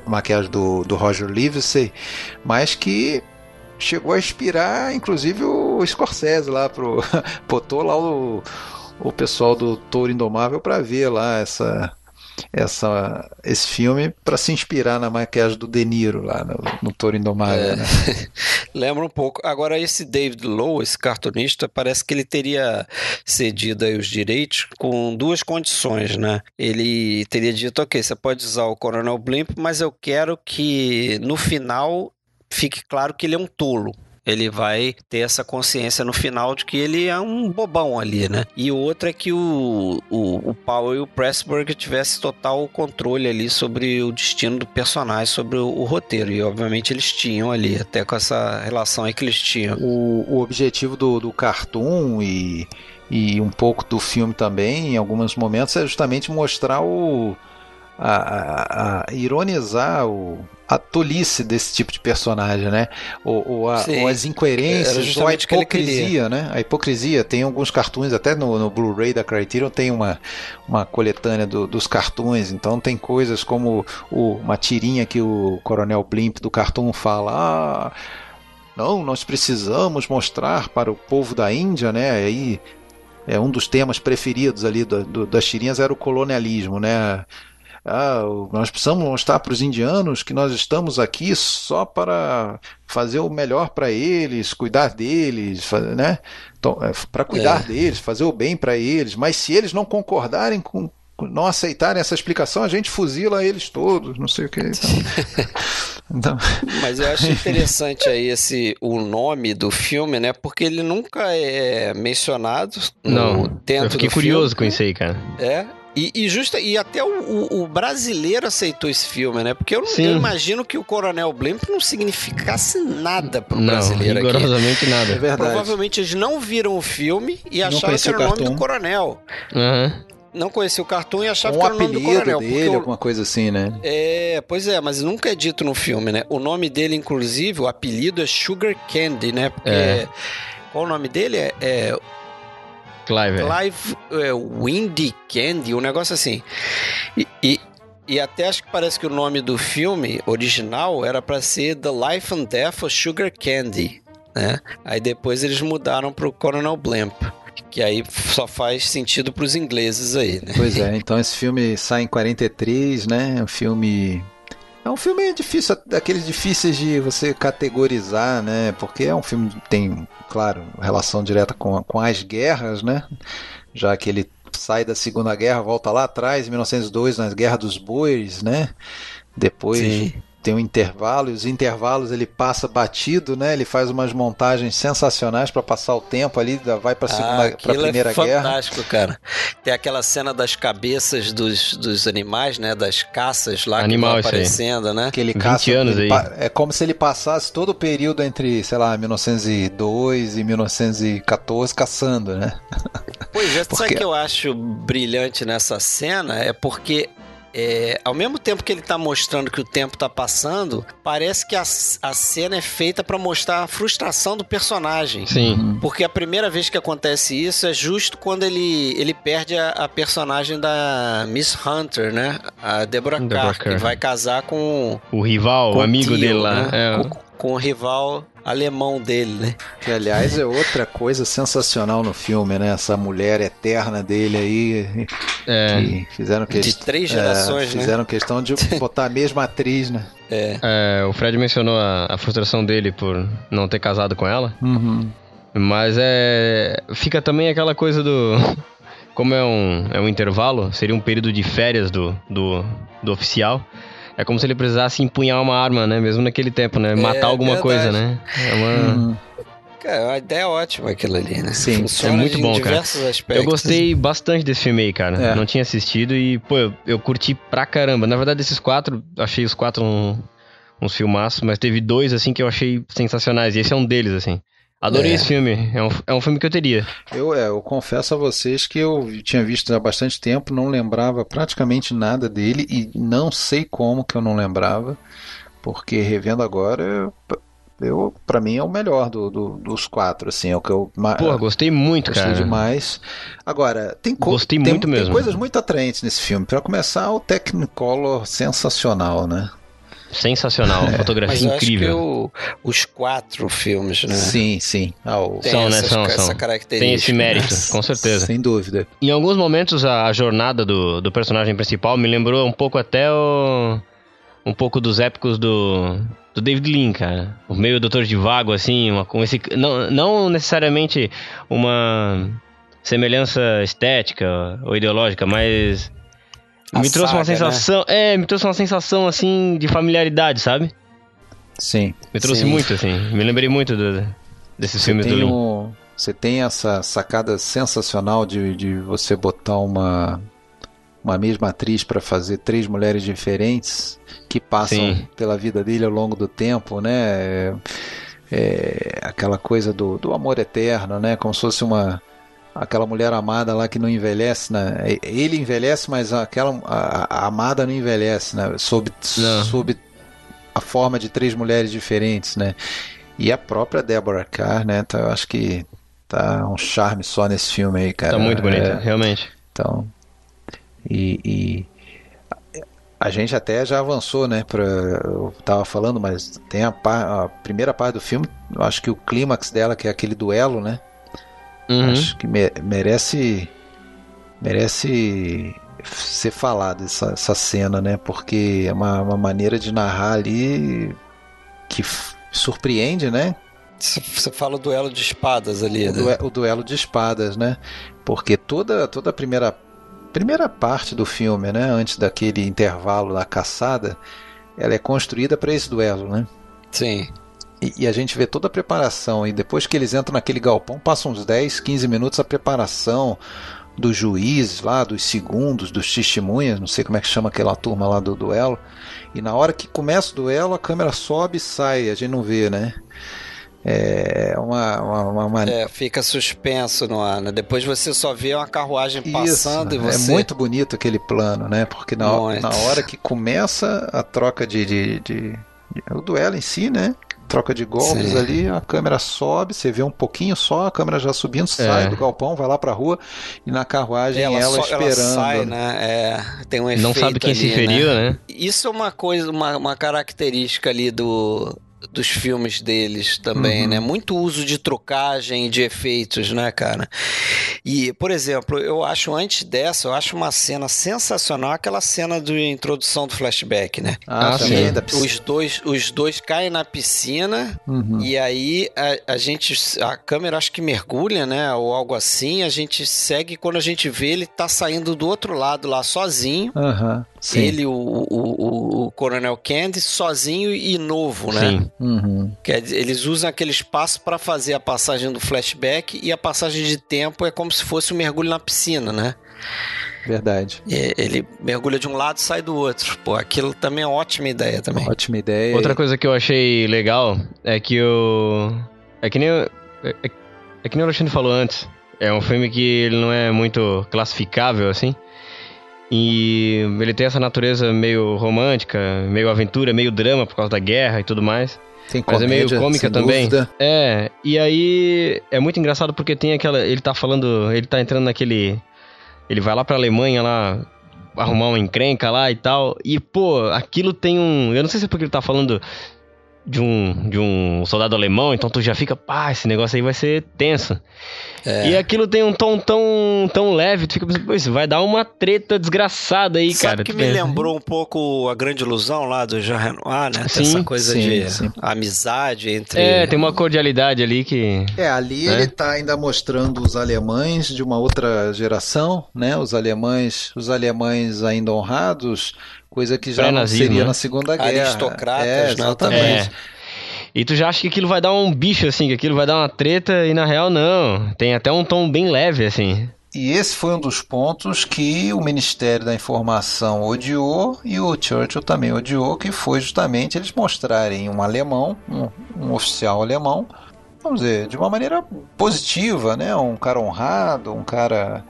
maquiagem do Roger Livesey, mas que chegou a inspirar, inclusive, o Scorsese lá botou lá o pessoal do Touro Indomável para ver lá esse filme, para se inspirar na maquiagem do De Niro lá no Touro Indomável, né? Lembra um pouco. Agora, esse David Lowe, esse cartunista, parece que ele teria cedido aí os direitos com duas condições, né? Ele teria dito, ok, você pode usar o Coronel Blimp, mas eu quero que no final fique claro que ele é um tolo. Ele vai ter essa consciência no final de que ele é um bobão ali, né? E outra é que o Powell e o Pressburger tivessem total controle ali sobre o destino do personagem, sobre o roteiro. E, obviamente, eles tinham ali, até com essa relação aí que eles tinham. O objetivo do cartoon e um pouco do filme também, em alguns momentos, é justamente mostrar a ironizar a tolice desse tipo de personagem, né? Ou as incoerências, ou a hipocrisia, né? A hipocrisia. Tem alguns cartoons, até no Blu-ray da Criterion tem uma coletânea dos cartoons, então tem coisas como uma tirinha que o Coronel Blimp do cartoon fala... Não, nós precisamos mostrar para o povo da Índia, né? Aí é um dos temas preferidos ali das tirinhas, era o colonialismo, né? Nós precisamos mostrar para os indianos que nós estamos aqui só para fazer o melhor para eles, cuidar deles, né? Então, para cuidar deles, fazer o bem para eles, mas se eles não concordarem com, não aceitarem essa explicação, a gente fuzila eles todos, não sei o que. Então. Mas eu acho interessante aí o nome do filme, né? Porque ele nunca é mencionado. Não, dentro eu fiquei curioso filme. Com isso aí, cara. É. E até o brasileiro aceitou esse filme, né? Porque eu imagino que o Coronel Blimp não significasse nada pro brasileiro aqui. Não, rigorosamente nada. É verdade. Provavelmente eles não viram o filme e acharam que era o nome do coronel. Aham. Uhum. Não conhecia o cartoon e achava que era o nome do coronel. Dele, alguma coisa assim, né? É, pois é, mas nunca é dito no filme, né? O nome dele, inclusive, o apelido é Sugar Candy, né? Porque qual o nome dele? É Clive Windy Candy, um negócio assim. E até acho que parece que o nome do filme original era pra ser The Life and Death of Sugar Candy, né? Aí depois eles mudaram pro Coronel Blimp. Que aí só faz sentido para os ingleses aí, né? Pois é, então esse filme sai em 43, né? É um filme difícil, daqueles difíceis de você categorizar, né? Porque é um filme que tem, claro, relação direta com as guerras, né? Já que ele sai da Segunda Guerra, volta lá atrás, em 1902, na Guerra dos Boers, né? Depois... Sim. Tem um intervalo, e os intervalos ele passa batido, né? Ele faz umas montagens sensacionais para passar o tempo ali, vai para a Primeira Guerra. Fantástico, cara. Tem aquela cena das cabeças dos animais, né? Das caças lá que estão aparecendo, né? Que ele caça, 20 anos ele, aí. É como se ele passasse todo o período entre, sei lá, 1902 e 1914 caçando, né? Pois é, sabe o que eu acho brilhante nessa cena? É porque... ao mesmo tempo que ele tá mostrando que o tempo tá passando, parece que a cena é feita pra mostrar a frustração do personagem. Sim. Porque a primeira vez que acontece isso é justo quando ele perde a personagem da Miss Hunter, né? A Deborah Kerr, que vai casar com... O rival, com o amigo dele lá. Né? É. Com o rival... alemão dele, né? Que, aliás, é outra coisa sensacional no filme, né? Essa mulher eterna dele aí. É. Que fizeram de três gerações, né? Fizeram questão de botar a mesma atriz, né? O Fred mencionou a frustração dele por não ter casado com ela. Uhum. Mas fica também aquela coisa do... Como é um intervalo, seria um período de férias do oficial... É como se ele precisasse empunhar uma arma, né? Mesmo naquele tempo, né? Matar alguma coisa, né? É uma... Cara, é uma ideia ótima aquilo ali, né? Sim, funciona é muito bom, cara. Eu gostei bastante desse filme aí, cara. É. Não tinha assistido e, pô, eu curti pra caramba. Na verdade, esses quatro, achei os quatro uns filmaços, mas teve dois, assim, que eu achei sensacionais. E esse é um deles, assim. Adorei esse filme, é um filme que eu teria. Eu confesso a vocês que eu tinha visto há bastante tempo, não lembrava praticamente nada dele e não sei como que eu não lembrava, porque revendo agora, pra mim é o melhor dos quatro, assim, é o que eu... Porra, gostei muito, cara. Gostei demais. Agora, tem coisas muito atraentes nesse filme. Pra começar, o Technicolor sensacional, né? Sensacional, fotografia incrível. Acho que os quatro filmes, né? Sim, sim. São. Tem esse mérito, com certeza. Sem dúvida. Em alguns momentos, a jornada do personagem principal me lembrou um pouco até um pouco dos épicos do David Lean, cara. O meio Doutor de Vago, assim, com esse... Não necessariamente uma semelhança estética ou ideológica, mas... me trouxe uma sensação assim de familiaridade, sabe? Sim. Me trouxe muito, assim. Me lembrei muito desses filmes do Lean. Você tem essa sacada sensacional de você botar uma mesma atriz para fazer três mulheres diferentes que passam pela vida dele ao longo do tempo, né? Aquela coisa do amor eterno, né? Como se fosse uma aquela mulher amada lá que não envelhece, né? Ele envelhece, mas aquela a amada não envelhece, né? Sob a forma de três mulheres diferentes, né? E a própria Deborah Kerr, né? Então, eu acho que tá um charme só nesse filme aí, cara. Tá muito bonita, realmente. Então, a gente até já avançou, né? Eu tava falando, mas tem a primeira parte do filme, eu acho que o clímax dela, que é aquele duelo, né? Uhum. Acho que merece ser falado essa cena, né? Porque é uma maneira de narrar ali que surpreende, né? Você fala o duelo de espadas ali, né? O duelo de espadas, né? Porque toda a primeira parte do filme, né? Antes daquele intervalo da caçada, ela é construída para esse duelo, né? Sim. E a gente vê toda a preparação, e depois que eles entram naquele galpão, passam uns 10, 15 minutos a preparação dos juízes lá, dos segundos, dos testemunhas, não sei como é que chama aquela turma lá do duelo, e na hora que começa o duelo, a câmera sobe e sai, a gente não vê, né? É uma... fica suspenso no ar, né? Depois você só vê uma carruagem passando. Isso, e você... É muito bonito aquele plano, né? Porque na hora que começa a troca o duelo em si, né? Troca de golpes. Sim. Ali, a câmera sobe, você vê um pouquinho só, a câmera já subindo, sai do galpão, vai lá pra rua e na carruagem ela esperando. Ela sai, né? Tem um efeito. Não sabe quem ali, se feriu, né? Isso é uma coisa, uma característica ali dos filmes deles também, uhum, né? Muito uso de trocagem, de efeitos, né, cara? E, por exemplo, eu acho uma cena sensacional, aquela cena de introdução do flashback, né? Ah, sim. Os dois caem na piscina, uhum, e aí a câmera acho que mergulha, né? Ou algo assim, a gente segue, quando a gente vê, ele tá saindo do outro lado lá, sozinho. Aham. Uhum. Sim. Ele, o Coronel Candy, sozinho e novo, né? Sim. Uhum. Quer dizer, eles usam aquele espaço para fazer a passagem do flashback, e a passagem de tempo é como se fosse um mergulho na piscina, né? Verdade. E ele mergulha de um lado e sai do outro. Pô, aquilo também é uma ótima ideia também. Ótima ideia. Outra coisa que eu achei legal é que é que nem o Alexandre falou antes. É um filme que ele não é muito classificável, assim. E ele tem essa natureza meio romântica, meio aventura, meio drama por causa da guerra e tudo mais. Tem comédia, mas é meio cômica também. Dúvida. É, e aí é muito engraçado porque tem aquela... Ele tá entrando naquele... Ele vai lá pra Alemanha lá, arrumar uma encrenca lá e tal. E, pô, aquilo tem um... Eu não sei se é porque ele tá falando de um soldado alemão, então tu já fica... Pá, esse negócio aí vai ser tenso. É. E aquilo tem um tom tão leve, tu fica pensando, pô, isso vai dar uma treta desgraçada aí, cara. Sabe que me lembrou um pouco A Grande Ilusão lá do Jean Renoir, né? Sim, essa coisa de amizade entre... tem uma cordialidade ali que... Ele tá ainda mostrando os alemães de uma outra geração, né? Os alemães ainda honrados, coisa que já não seria, né, na Segunda Guerra. Aristocratas, exatamente. E tu já acha que aquilo vai dar um bicho, assim, que aquilo vai dar uma treta, e na real não. Tem até um tom bem leve, assim. E esse foi um dos pontos que o Ministério da Informação odiou, e o Churchill também odiou, que foi justamente eles mostrarem um alemão, um oficial alemão, vamos dizer, de uma maneira positiva, né? Um cara honrado, um cara...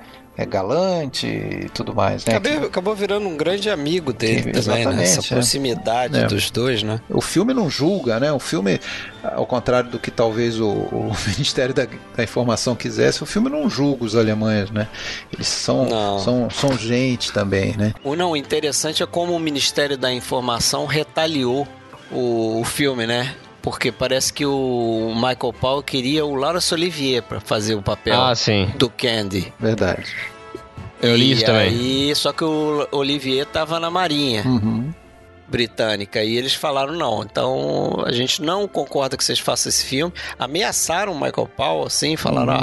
galante e tudo mais, né? Acabou virando um grande amigo dele também, né? Essa proximidade dos dois, né? O filme não julga, né? O filme, ao contrário do que talvez o Ministério da Informação quisesse, o filme não julga os alemães, né? Eles são gente também, né? O interessante é como o Ministério da Informação retaliou o filme, né? Porque parece que o Michael Powell queria o Laurence Olivier para fazer o papel do Candy. Verdade. Eu li isso também. Só que o Olivier estava na Marinha, uhum, britânica, e eles falaram não. Então a gente não concorda que vocês façam esse filme. Ameaçaram o Michael Powell, assim, falaram,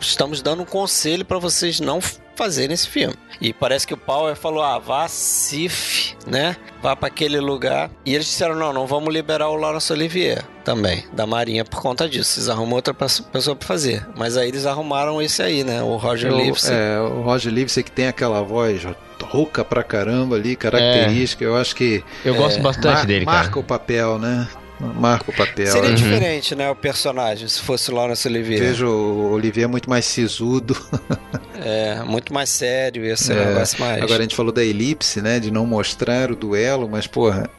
estamos dando um conselho para vocês não fazerem esse filme. E parece que o Powell falou, vá Cif, né? Vá para aquele lugar. E eles disseram, não vamos liberar o Laurence Olivier também, da Marinha, por conta disso. Vocês arrumam outra pessoa para fazer. Mas aí eles arrumaram esse aí, né? O Roger Livesey. O Roger Livesey, que tem aquela voz rouca pra caramba ali, característica. Eu acho que... Eu gosto bastante dele, cara. Marca o papel, né? Marca o papel. Seria diferente, né, o personagem, se fosse o Laurence Olivier. Vejo o Olivier muito mais sisudo. É, muito mais sério, esse negócio mais. Agora a gente falou da elipse, né, de não mostrar o duelo, mas, porra,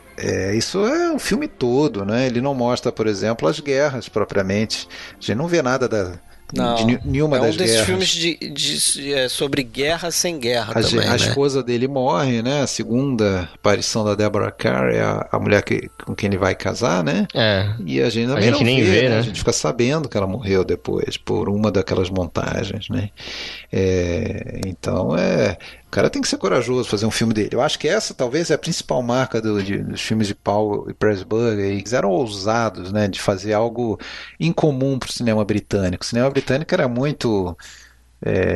isso é o filme todo, né? Ele não mostra, por exemplo, as guerras propriamente. A gente não vê nada da... Não, de nenhuma das guerras. É um desses filmes sobre guerra sem guerra também, né? A esposa dele morre, né? A segunda aparição da Deborah Kerr é a mulher com quem ele vai casar, né? É. E a gente também não vê, né? A gente fica sabendo que ela morreu depois por uma daquelas montagens, né? Então o cara tem que ser corajoso fazer um filme dele. Eu acho que essa talvez é a principal marca dos filmes de Powell e Pressburger. Eles eram ousados, né, de fazer algo incomum para o cinema britânico. O cinema britânico era muito,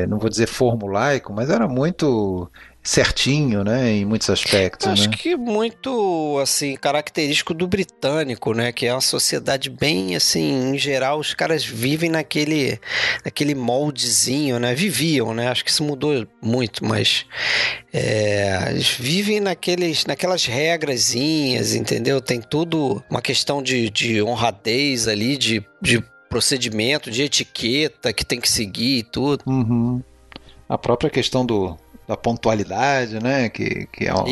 não vou dizer formulaico, mas era muito certinho, né, em muitos aspectos. Eu acho, né, que muito assim característico do britânico, né, que é uma sociedade bem assim, em geral, os caras vivem naquele moldezinho, né, viviam, né, acho que isso mudou muito, mas eles vivem naquelas regrazinhas, entendeu? Tem tudo uma questão de honradez ali, de procedimento, de etiqueta que tem que seguir e tudo. Uhum. A própria questão da pontualidade, né? Que é uma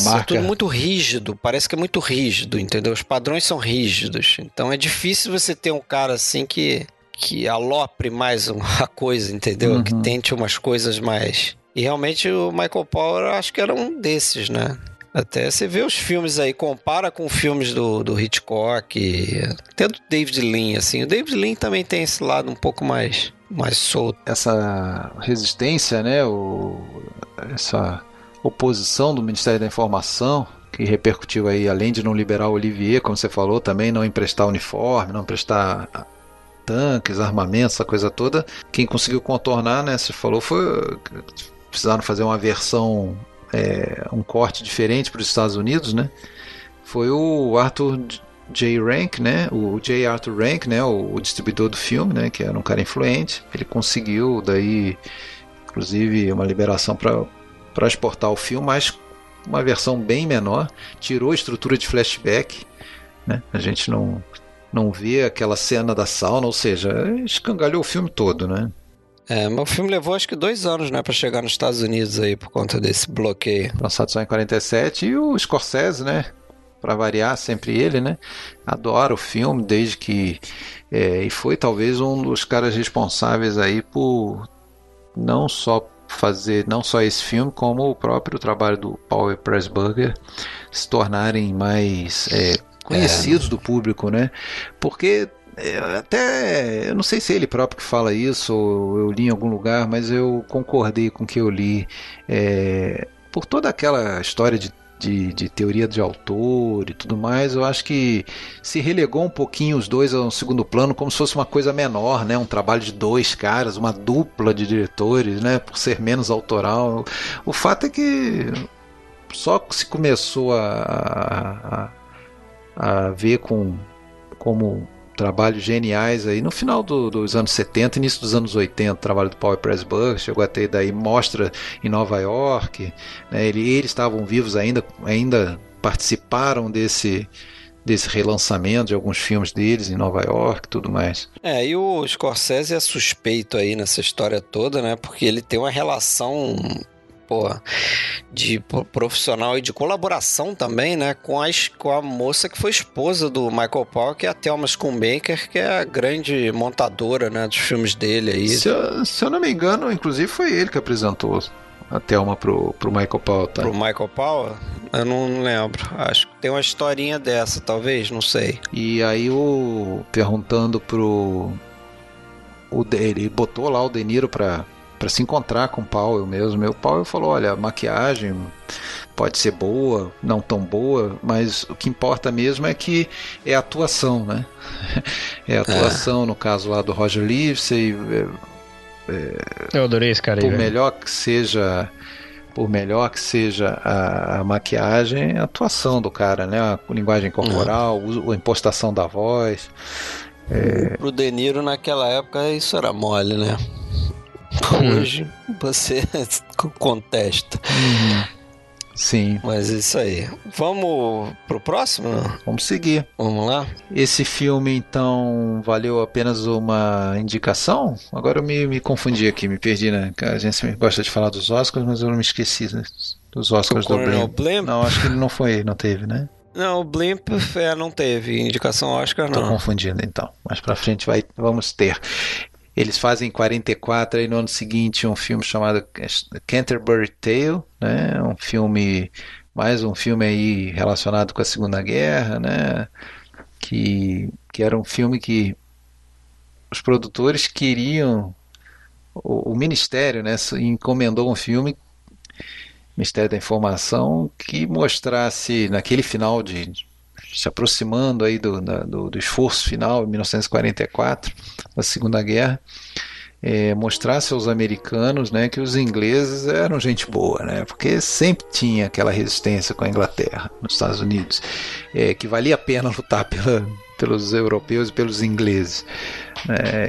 marca. É tudo muito rígido, parece que é muito rígido, entendeu? Os padrões são rígidos. Então é difícil você ter um cara assim que alopre mais uma coisa, entendeu? Uhum. Que tente umas coisas mais. E realmente o Michael Powell, eu acho que era um desses, né? Até você vê os filmes aí, compara com filmes do Hitchcock, até do David Lean, assim. O David Lean também tem esse lado um pouco mais solto. Essa resistência, né, essa oposição do Ministério da Informação, que repercutiu aí, além de não liberar o Olivier, como você falou, também não emprestar uniforme, não emprestar tanques, armamentos, essa coisa toda. Quem conseguiu contornar, né, você falou, foi... precisaram fazer uma versão... um corte diferente para os Estados Unidos, né? Foi o Arthur J. Rank, né? O J. Arthur Rank, né? O distribuidor do filme, né? Que era um cara influente. Ele conseguiu, daí, inclusive, uma liberação para exportar o filme, mas uma versão bem menor. Tirou a estrutura de flashback, né? A gente não vê aquela cena da sauna, ou seja, escangalhou o filme todo, né? Mas o filme levou acho que 2 anos, né, pra chegar nos Estados Unidos aí, por conta desse bloqueio. Lançado só em 47, e o Scorsese, né, pra variar, sempre ele, né, adora o filme, desde que... e foi talvez um dos caras responsáveis aí por não só fazer, não só esse filme, como o próprio trabalho do Powell e Pressburger se tornarem mais conhecidos do público, né, porque... Até, eu não sei se ele próprio que fala isso, ou eu li em algum lugar, mas eu concordei com o que eu li. Por toda aquela história de teoria de autor e tudo mais, eu acho que se relegou um pouquinho os dois ao segundo plano, como se fosse uma coisa menor, né? Um trabalho de 2 caras, uma dupla de diretores, né? Por ser menos autoral. O fato é que só se começou a ver como trabalhos geniais aí no final dos anos 70, início dos anos 80, o trabalho do Powell e Pressburger chegou até daí mostra em Nova York, né? Eles estavam vivos ainda participaram desse relançamento de alguns filmes deles em Nova York e tudo mais. E o Scorsese é suspeito aí nessa história toda, né? Porque ele tem uma relação... de profissional e de colaboração também, né, com a moça que foi esposa do Michael Powell, que é a Thelma Schoonmaker, que é a grande montadora, né, dos filmes dele aí. Se eu não me engano, inclusive foi ele que apresentou a Thelma pro Michael Powell, tá? Pro Michael Powell? Eu não lembro, acho que tem uma historinha dessa, talvez, não sei. E aí perguntando pro... ele botou lá o De Niro para se encontrar com o Powell mesmo. O Powell falou, olha, a maquiagem pode ser boa, não tão boa, mas o que importa mesmo é que é a atuação, né? É a atuação, no caso lá do Roger Livesey. Eu adorei esse cara aí. Por melhor que seja a maquiagem, a atuação do cara, né? A linguagem corporal, a impostação da voz. Pro De Niro naquela época isso era mole, né? Hoje você contesta. Sim. Mas é isso aí. Vamos pro próximo? Vamos seguir. Vamos lá? Esse filme, então, valeu apenas uma indicação? Agora eu me confundi aqui, me perdi, né? A gente sempre gosta de falar dos Oscars, mas eu não me esqueci, né? Dos Oscars do Blimp. Não, acho que ele não foi, não teve, né? Não, o Blimp não teve indicação Oscar, não. Tô confundindo, então. Mais pra frente vamos ter. Eles fazem em 44, aí no ano seguinte, um filme chamado Canterbury Tale, né? Um filme, mais um filme aí relacionado com a Segunda Guerra, né? Que era um filme que os produtores queriam, o Ministério, né, encomendou um filme, Ministério da Informação, que mostrasse naquele final de se aproximando aí do esforço final, em 1944, da Segunda Guerra, mostrasse aos americanos, né, que os ingleses eram gente boa, né, porque sempre tinha aquela resistência com a Inglaterra, nos Estados Unidos, que valia a pena lutar pelos europeus e pelos ingleses.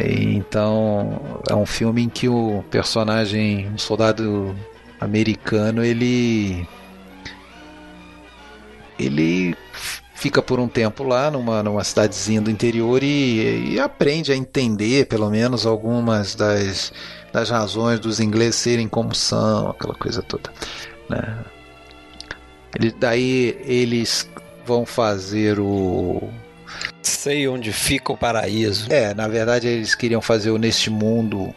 Então, é um filme em que o personagem, um soldado americano, ele fica por um tempo lá numa cidadezinha do interior e aprende a entender pelo menos algumas das razões dos ingleses serem como são, aquela coisa toda, né? Daí eles vão fazer o... Sei Onde Fica o Paraíso. Na verdade eles queriam fazer o Neste Mundo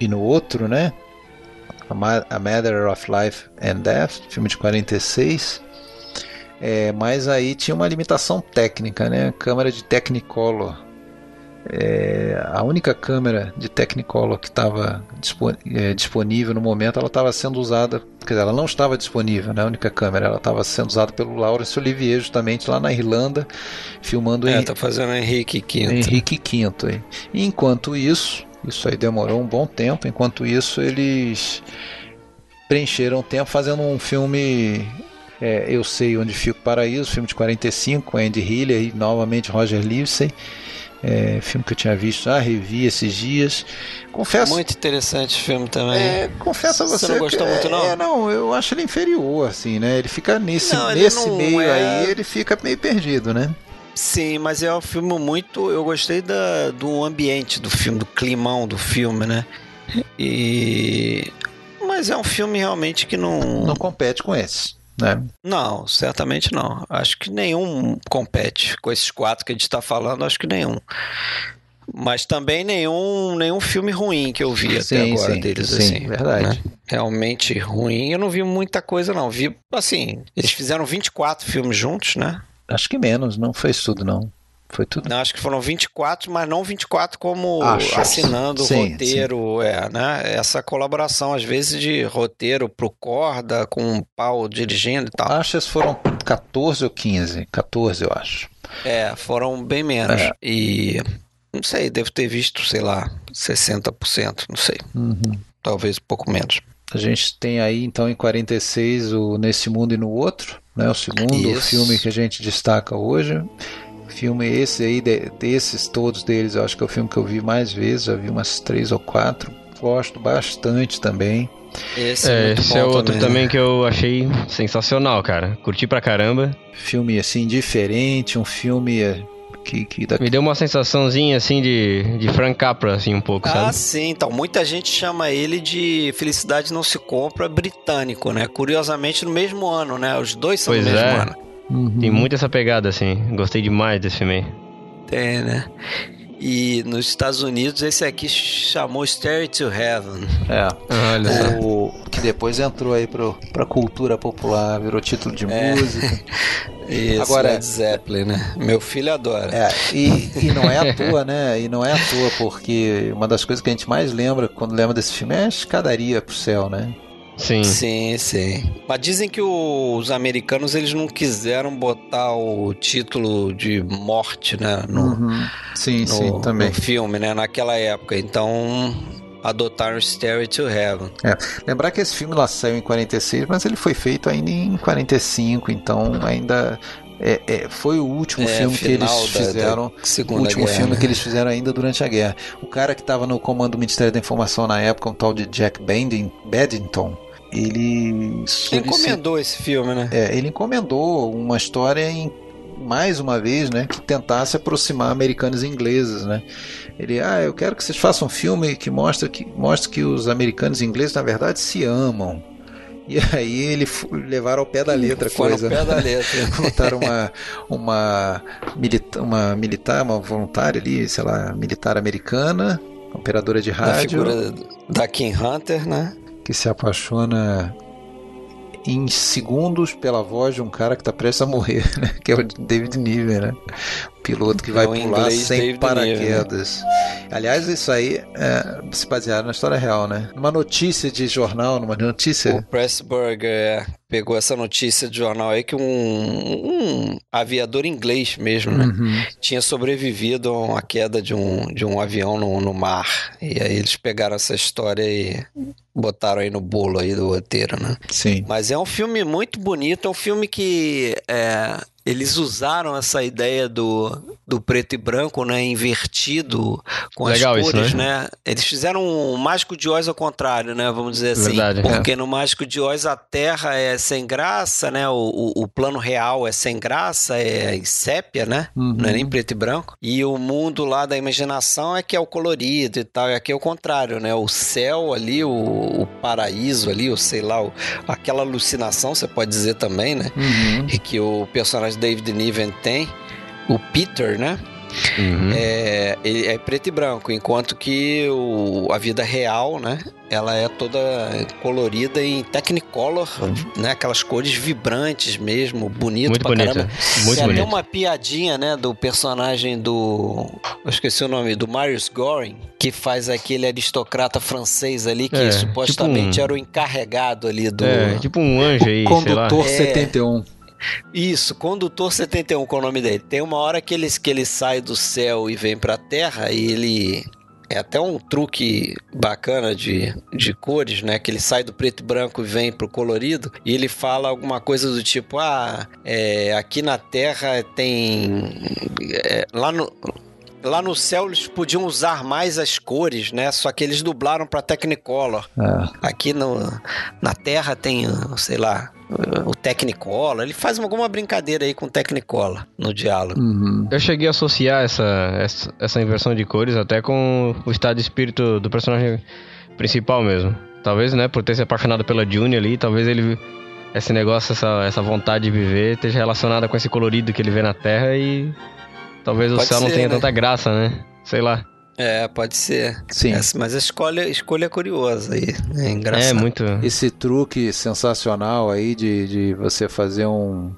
e No Outro, né? A Matter of Life and Death, filme de 46. Mas aí tinha uma limitação técnica, né? Câmera de Technicolor. A única câmera de Technicolor que estava disponível no momento, ela estava sendo usada, quer dizer, ela não estava disponível, né? A única câmera, ela estava sendo usada pelo Laurence Olivier, justamente lá na Irlanda, filmando. Tá fazendo Henrique V. Henrique V. Aí. E enquanto isso aí demorou um bom tempo. Enquanto isso, eles preencheram o tempo fazendo um filme. Eu Sei Onde Fica o Paraíso, filme de 45, Andy Hiller e novamente Roger Livesey, filme que eu tinha visto, revi esses dias, confesso. Muito interessante o filme também. Confesso a você, não gostou muito, não? Não, eu acho ele inferior, assim, né? Ele fica nesse meio aí, ele fica meio perdido, né? Sim, mas é um filme muito... Eu gostei do ambiente do filme, do climão do filme, né? Mas é um filme realmente que não compete com esse. Não, certamente não. Acho que nenhum compete com esses quatro que a gente está falando, acho que nenhum. Mas também nenhum filme ruim que eu vi até agora deles. Sim, verdade. Né? Realmente ruim, eu não vi muita coisa, não. Vi, assim, eles fizeram 24 filmes juntos, né? Acho que menos, não foi isso tudo, não. Foi tudo? Não, acho que foram 24, mas não 24 como assinando o roteiro, né? Essa colaboração, às vezes, de roteiro pro Korda, com o Powell dirigindo e tal. Acho que esses foram 14 ou 15, 14 eu acho. Foram bem menos. E, não sei, devo ter visto, sei lá, 60%, não sei. Uhum. Talvez um pouco menos. A gente tem aí, então, em 46, o Nesse Mundo e No Outro, né? O segundo filme que a gente destaca hoje. Filme esse aí, desses todos deles, eu acho que é o filme que eu vi mais vezes, já vi umas 3 ou 4, gosto bastante também. Esse é muito bom, outro também, né? Que eu achei sensacional, cara, curti pra caramba. Filme assim, diferente, um filme que daqui... Me deu uma sensaçãozinha assim de Frank Capra, assim, um pouco, sabe? Sim, então, muita gente chama ele de Felicidade Não Se Compra britânico, né? Curiosamente no mesmo ano, né? Os dois são do mesmo ano. Uhum. Tem muito essa pegada, assim. Gostei demais desse filme. Tem, né? E nos Estados Unidos, esse aqui chamou Stairway to Heaven. Olha só. Que depois entrou aí pra cultura popular, virou título de música. Isso, agora, Led Zeppelin, né? Meu filho adora. E não é à toa, né? E não é à toa, porque uma das coisas que a gente mais lembra quando lembra desse filme é a escadaria pro céu, né? Sim. Mas dizem que os americanos, eles não quiseram botar o título de morte, né? No filme, né? Naquela época. Então, adotaram Stairway to Heaven. Lembrar que esse filme lá saiu em 46, mas ele foi feito ainda em 45, então ainda... foi o último filme que eles fizeram, o último filme que eles fizeram ainda durante a guerra. O cara que estava no comando do Ministério da Informação na época, um tal de Jack Badington, ele encomendou esse filme, né? É, ele encomendou uma história em mais uma vez, né, que tentasse aproximar americanos e ingleses, né? Ele, eu quero que vocês façam um filme que mostre que os americanos e ingleses na verdade se amam. E aí ele levaram ao pé da letra a coisa. Ao pé da letra. Botaram uma militar, uma voluntária ali, sei lá, militar americana, operadora de rádio. A figura da Kim Hunter, né? Que se apaixona em segundos pela voz de um cara que está prestes a morrer, né? Que é o David Niven, né? O piloto que vai pular sem David paraquedas. Niven, né? Aliás, isso aí se basearam na história real, né? Numa notícia de jornal, numa notícia... O Pressburger pegou essa notícia de jornal aí que um aviador inglês mesmo, né? Uhum. Tinha sobrevivido a uma queda de um avião no mar. E aí eles pegaram essa história e... botaram aí no bolo aí do roteiro, né? Sim. Mas é um filme muito bonito, é um filme que eles usaram essa ideia do preto e branco, né? Invertido com as cores, isso, né? Eles fizeram um Mágico de Oz ao contrário, né? Vamos dizer assim. Verdade, porque no Mágico de Oz a terra é sem graça, né? O plano real é sem graça, é em sépia, né? Uhum. Não é nem preto e branco. E o mundo lá da imaginação é que é o colorido e tal. E aqui é o contrário, né? O céu ali, o paraíso ali, ou sei lá, aquela alucinação, você pode dizer também, né? Uhum. E que o personagem David Niven tem, o Peter, né? Uhum. Ele é preto e branco, enquanto que a vida real, né? Ela é toda colorida em Technicolor, né? Aquelas cores vibrantes mesmo, bonito muito pra bonita. Caramba. Muito bonito. Tem uma piadinha, né, do personagem eu esqueci o nome, do Marius Goring, que faz aquele aristocrata francês ali, que supostamente era o encarregado ali do... tipo um anjo aí, Condutor sei lá. 71. Isso, Condutor 71, com o nome dele. Tem uma hora que ele sai do céu e vem pra terra, e ele... É até um truque bacana de cores, né? Que ele sai do preto e branco e vem pro colorido, e ele fala alguma coisa do tipo, aqui na terra tem... Lá no céu eles podiam usar mais as cores, né? Só que eles dublaram pra Technicolor. Aqui na terra tem, sei lá... o Technicolor, ele faz alguma brincadeira aí com o Technicolor no diálogo. Uhum. Eu cheguei a associar essa inversão de cores até com o estado de espírito do personagem principal mesmo. Talvez, né, por ter se apaixonado pela June ali, talvez ele... esse negócio, essa vontade de viver esteja relacionada com esse colorido que ele vê na Terra e talvez o céu não tenha tanta graça, né? Sei lá. Pode ser. Sim. Mas a escolha é curiosa aí. É engraçado. É muito. Esse truque sensacional aí de você fazer um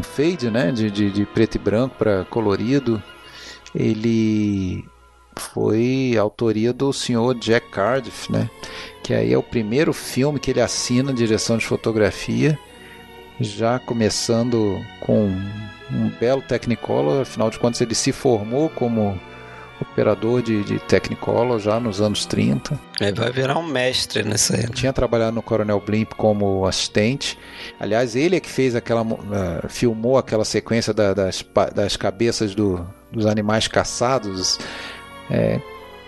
fade, né? De preto e branco para colorido. Ele foi autoria do senhor Jack Cardiff, né? Que aí é o primeiro filme que ele assina direção de fotografia, já começando com um belo Technicolor. Afinal de contas, ele se formou como operador de Technicolor já nos anos 30. Ele vai virar um mestre nessa época. Tinha trabalhado no Coronel Blimp como assistente. Aliás, ele é que fez filmou aquela sequência das cabeças dos animais caçados.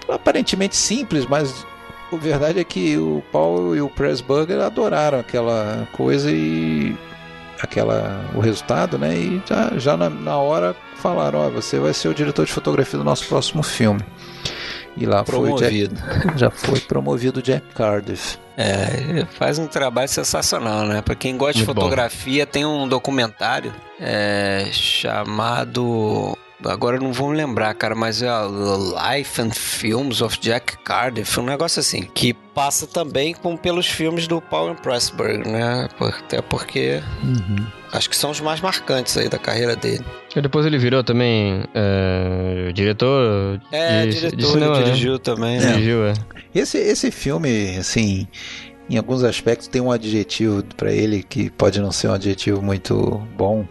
Aparentemente simples, mas a verdade é que o Powell e o Pressburger adoraram aquela coisa e... o resultado, né? E já na hora falaram, você vai ser o diretor de fotografia do nosso próximo filme. E lá foi promovido Jack Cardiff. Faz um trabalho sensacional, né? Pra quem gosta muito de fotografia, bom. Tem um documentário chamado... Agora eu não vou lembrar, cara, mas é Life and Films of Jack Cardiff, um negócio assim, que passa também pelos filmes do Powell and Pressburger, né? Até porque acho que são os mais marcantes aí da carreira dele. E depois ele virou também diretor de cinema, ele dirigiu, né? Também, né? Dirigiu, Esse filme, assim, em alguns aspectos tem um adjetivo pra ele que pode não ser um adjetivo muito bom.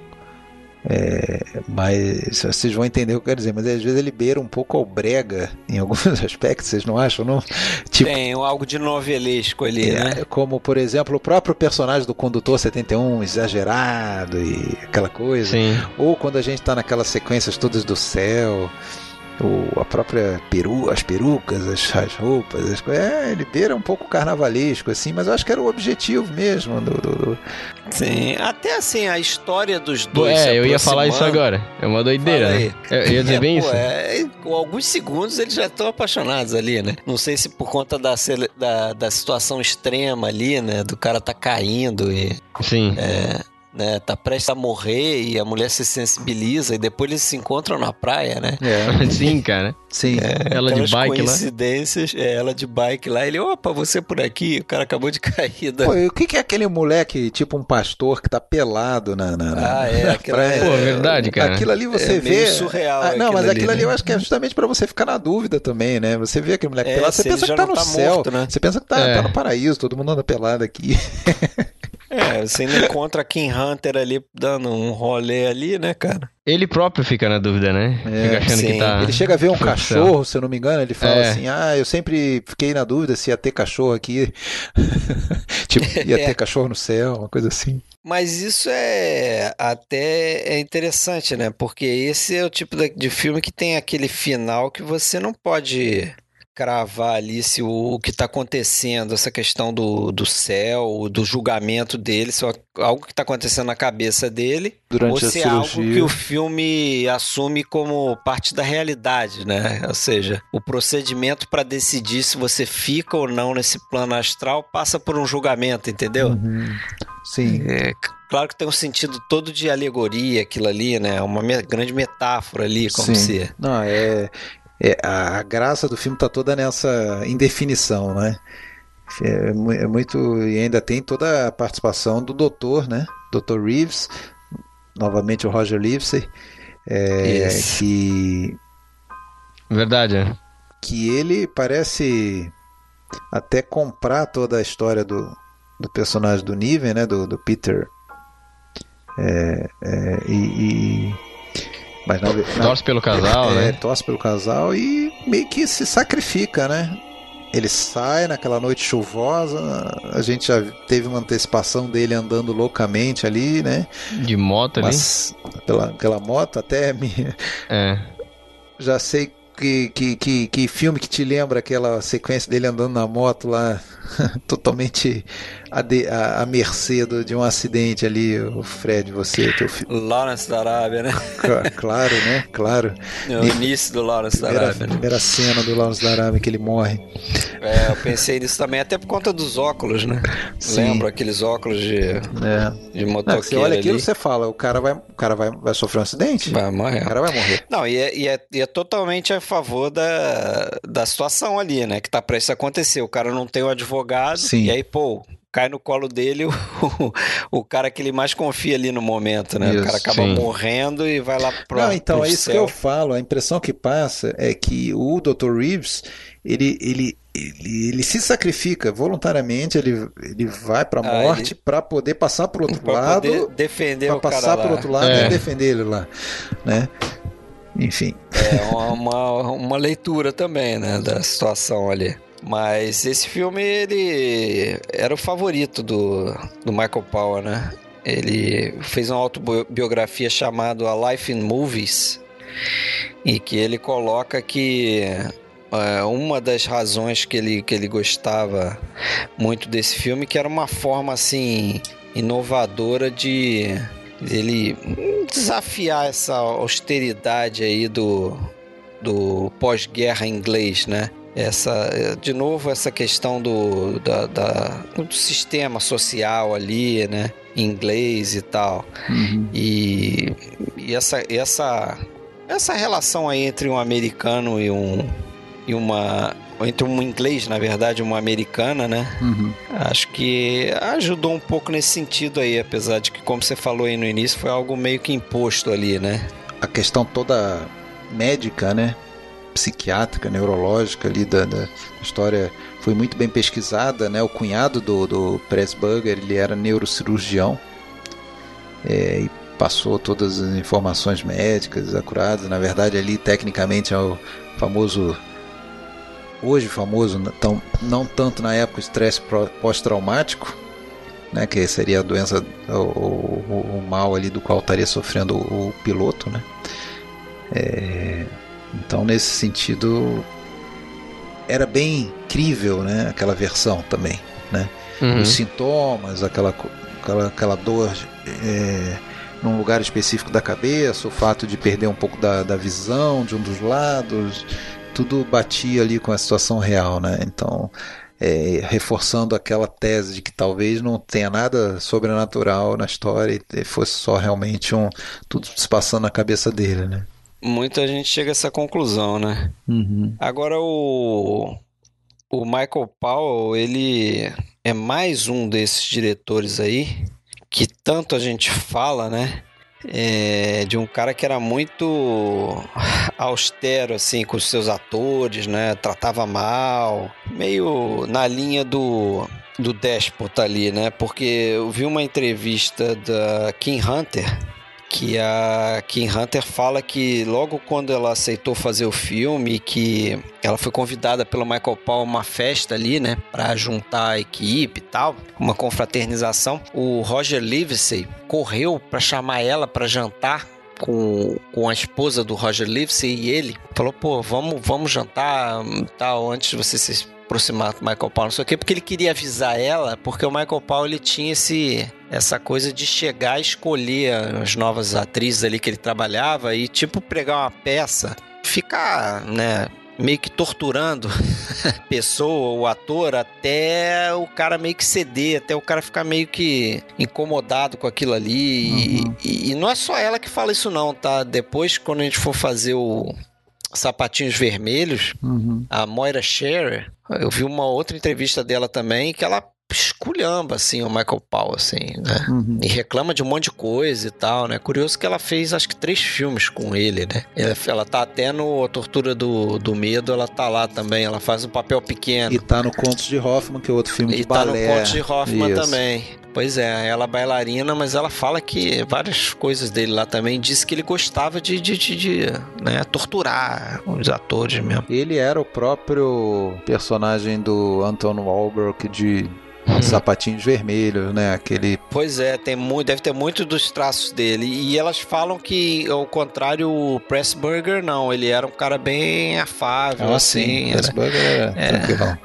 Mas vocês vão entender o que eu quero dizer, mas às vezes ele beira um pouco ao brega em alguns aspectos, vocês não acham? Não? Tipo, tem algo de novelesco ali, né? Como, por exemplo, o próprio personagem do Condutor 71 exagerado e aquela coisa. Sim. Ou quando a gente está naquelas sequências todas do céu, a própria as perucas, as roupas, as coisas, ele beira um pouco carnavalesco, assim, mas eu acho que era o objetivo mesmo do... Sim, até assim, a história dos dois eu ia falar isso agora, é uma doideira, né? Eu ia dizer bem isso. Alguns segundos eles já estão apaixonados ali, né? Não sei se por conta da situação extrema ali, né? Do cara tá caindo e... Sim. Né, tá prestes a morrer e a mulher se sensibiliza e depois eles se encontram na praia, né? Sim, cara. Sim. Ela de bike coincidências, lá. Ela de bike lá. Ele, opa, você por aqui, o cara acabou de cair. Pô, e o que é aquele moleque, tipo um pastor que tá pelado na praia? Pô, verdade, cara. Aquilo ali você vê... meio surreal. Não, mas aquilo ali, né? Eu acho que é justamente pra você ficar na dúvida também, né? Você vê aquele moleque pelado, você pensa que tá no céu. Morto, né? Você pensa que tá no paraíso, todo mundo anda pelado aqui. Você ainda encontra a Kim Hunter ali dando um rolê ali, né, cara? Ele próprio fica na dúvida, né? Fica achando que tá... Ele chega a ver um cachorro, se eu não me engano, ele fala assim, eu sempre fiquei na dúvida se ia ter cachorro aqui. Tipo, ia ter cachorro no céu, uma coisa assim. Mas isso até interessante, né? Porque esse é o tipo de filme que tem aquele final que você não pode... cravar ali se o que está acontecendo, essa questão do céu, do julgamento dele, se algo que está acontecendo na cabeça dele, durante ou se é algo que o filme assume como parte da realidade, né? Ou seja, o procedimento para decidir se você fica ou não nesse plano astral passa por um julgamento, entendeu? Uhum. Sim. Claro que tem um sentido todo de alegoria aquilo ali, né? Uma grande metáfora ali, como se... Não, a graça do filme está toda nessa indefinição, né? É muito... E ainda tem toda a participação do doutor, né? Doutor Reeves, novamente o Roger Livesey, que... Verdade, é. Que ele parece até comprar toda a história do personagem do Niven, né? Do Peter. Mas torce pelo casal, né? Torce pelo casal e meio que se sacrifica, né? Ele sai naquela noite chuvosa, a gente já teve uma antecipação dele andando loucamente ali, né? De moto ali? Aquela moto até me... Já sei que filme que te lembra aquela sequência dele andando na moto lá, totalmente à mercê de um acidente ali, o Fred, você, teu filho. Lawrence da Arábia, né? Claro, né? Claro. O início do Lawrence da Arábia. A primeira cena do Lawrence da Arábia que ele morre. Eu pensei nisso também, até por conta dos óculos, né? Sim. Lembro aqueles óculos de motoqueiro. Você olha aquilo e você fala, o cara vai sofrer um acidente? Vai morrer. O cara vai morrer. Não, e é totalmente a favor da situação ali, né? Que tá prestes a acontecer. O cara não tem o advogado. Sim. E aí, pô, cai no colo dele o cara que ele mais confia ali no momento, né? Isso, o cara acaba morrendo e vai lá pro céu. Não, então, é isso que eu falo. A impressão que passa é que o Dr. Reeves, ele se sacrifica voluntariamente, ele vai pra morte pra poder passar pro outro lado. Pra poder defender o cara lá. Pra passar pro outro lado e defender ele lá, né? Enfim. Uma leitura também, né? Da situação ali. Mas esse filme, ele era o favorito do Michael Powell, né? Ele fez uma autobiografia chamada A Life in Movies, e que ele coloca que uma das razões que ele gostava muito desse filme, que era uma forma, assim, inovadora de ele desafiar essa austeridade aí do pós-guerra inglês, né? De novo, essa questão do sistema social ali, né? Inglês e tal. Uhum. E essa relação aí entre um americano entre um inglês, na verdade, uma americana, né? Uhum. Acho que ajudou um pouco nesse sentido aí, apesar de que, como você falou aí no início, foi algo meio que imposto ali, né? A questão toda médica, né? Psiquiátrica, neurológica ali da história, foi muito bem pesquisada, né? O cunhado do Pressburger, ele era neurocirurgião e passou todas as informações médicas acuradas, na verdade ali tecnicamente é o famoso, hoje famoso, então, não tanto na época, o estresse pós-traumático, né? Que seria a doença, o mal ali do qual estaria sofrendo o piloto, né? Então, nesse sentido, era bem crível, né, aquela versão também, né? Uhum. Os sintomas, aquela dor num lugar específico da cabeça, o fato de perder um pouco da visão de um dos lados, tudo batia ali com a situação real, né? Então, reforçando aquela tese de que talvez não tenha nada sobrenatural na história e fosse só realmente tudo se passando na cabeça dele, né? Muita gente chega a essa conclusão, né? Uhum. Agora o Michael Powell, ele é mais um desses diretores aí que tanto a gente fala, né? De um cara que era muito austero, assim, com os seus atores, né? Tratava mal, meio na linha do déspota ali, né? Porque eu vi uma entrevista da Kim Hunter, que a Kim Hunter fala que logo quando ela aceitou fazer o filme, que ela foi convidada pelo Michael Powell a uma festa ali, né, pra juntar a equipe e tal, uma confraternização, o Roger Livesey correu pra chamar ela pra jantar com a esposa do Roger Livesey, e ele falou, pô, vamos jantar tal, antes de você se aproximar do Michael Powell, não sei o quê, porque ele queria avisar ela, porque o Michael Powell, ele tinha essa coisa de chegar e escolher as novas atrizes ali que ele trabalhava e, tipo, pregar uma peça, ficar, né, meio que torturando a pessoa, o ator, até o cara meio que ceder, até o cara ficar meio que incomodado com aquilo ali. Uhum. E não é só ela que fala isso não, tá? Depois, quando a gente for fazer o Sapatinhos Vermelhos, uhum, a Moira Scherer, eu vi uma outra entrevista dela também, que ela esculhamba, assim, o Michael Powell, assim, né? Uhum. E reclama de um monte de coisa e tal, né? Curioso que ela fez, acho que 3 filmes com ele, né? Ela tá até no Tortura do Medo, ela tá lá também, ela faz um papel pequeno. E tá no Contos de Hoffmann, que é outro filme de balé. E tá no Contos de Hoffmann também. Pois é, ela é bailarina, mas ela fala que várias coisas dele lá também, disse que ele gostava de né, torturar os atores mesmo. Ele era o próprio personagem do Anton Walbrook de Sapatinhos Vermelhos, né? Aquele... Pois é, tem muito, deve ter muito dos traços dele. E elas falam que, ao contrário, o Pressburger não, ele era um cara bem afável, assim. O Pressburger era tranquilão.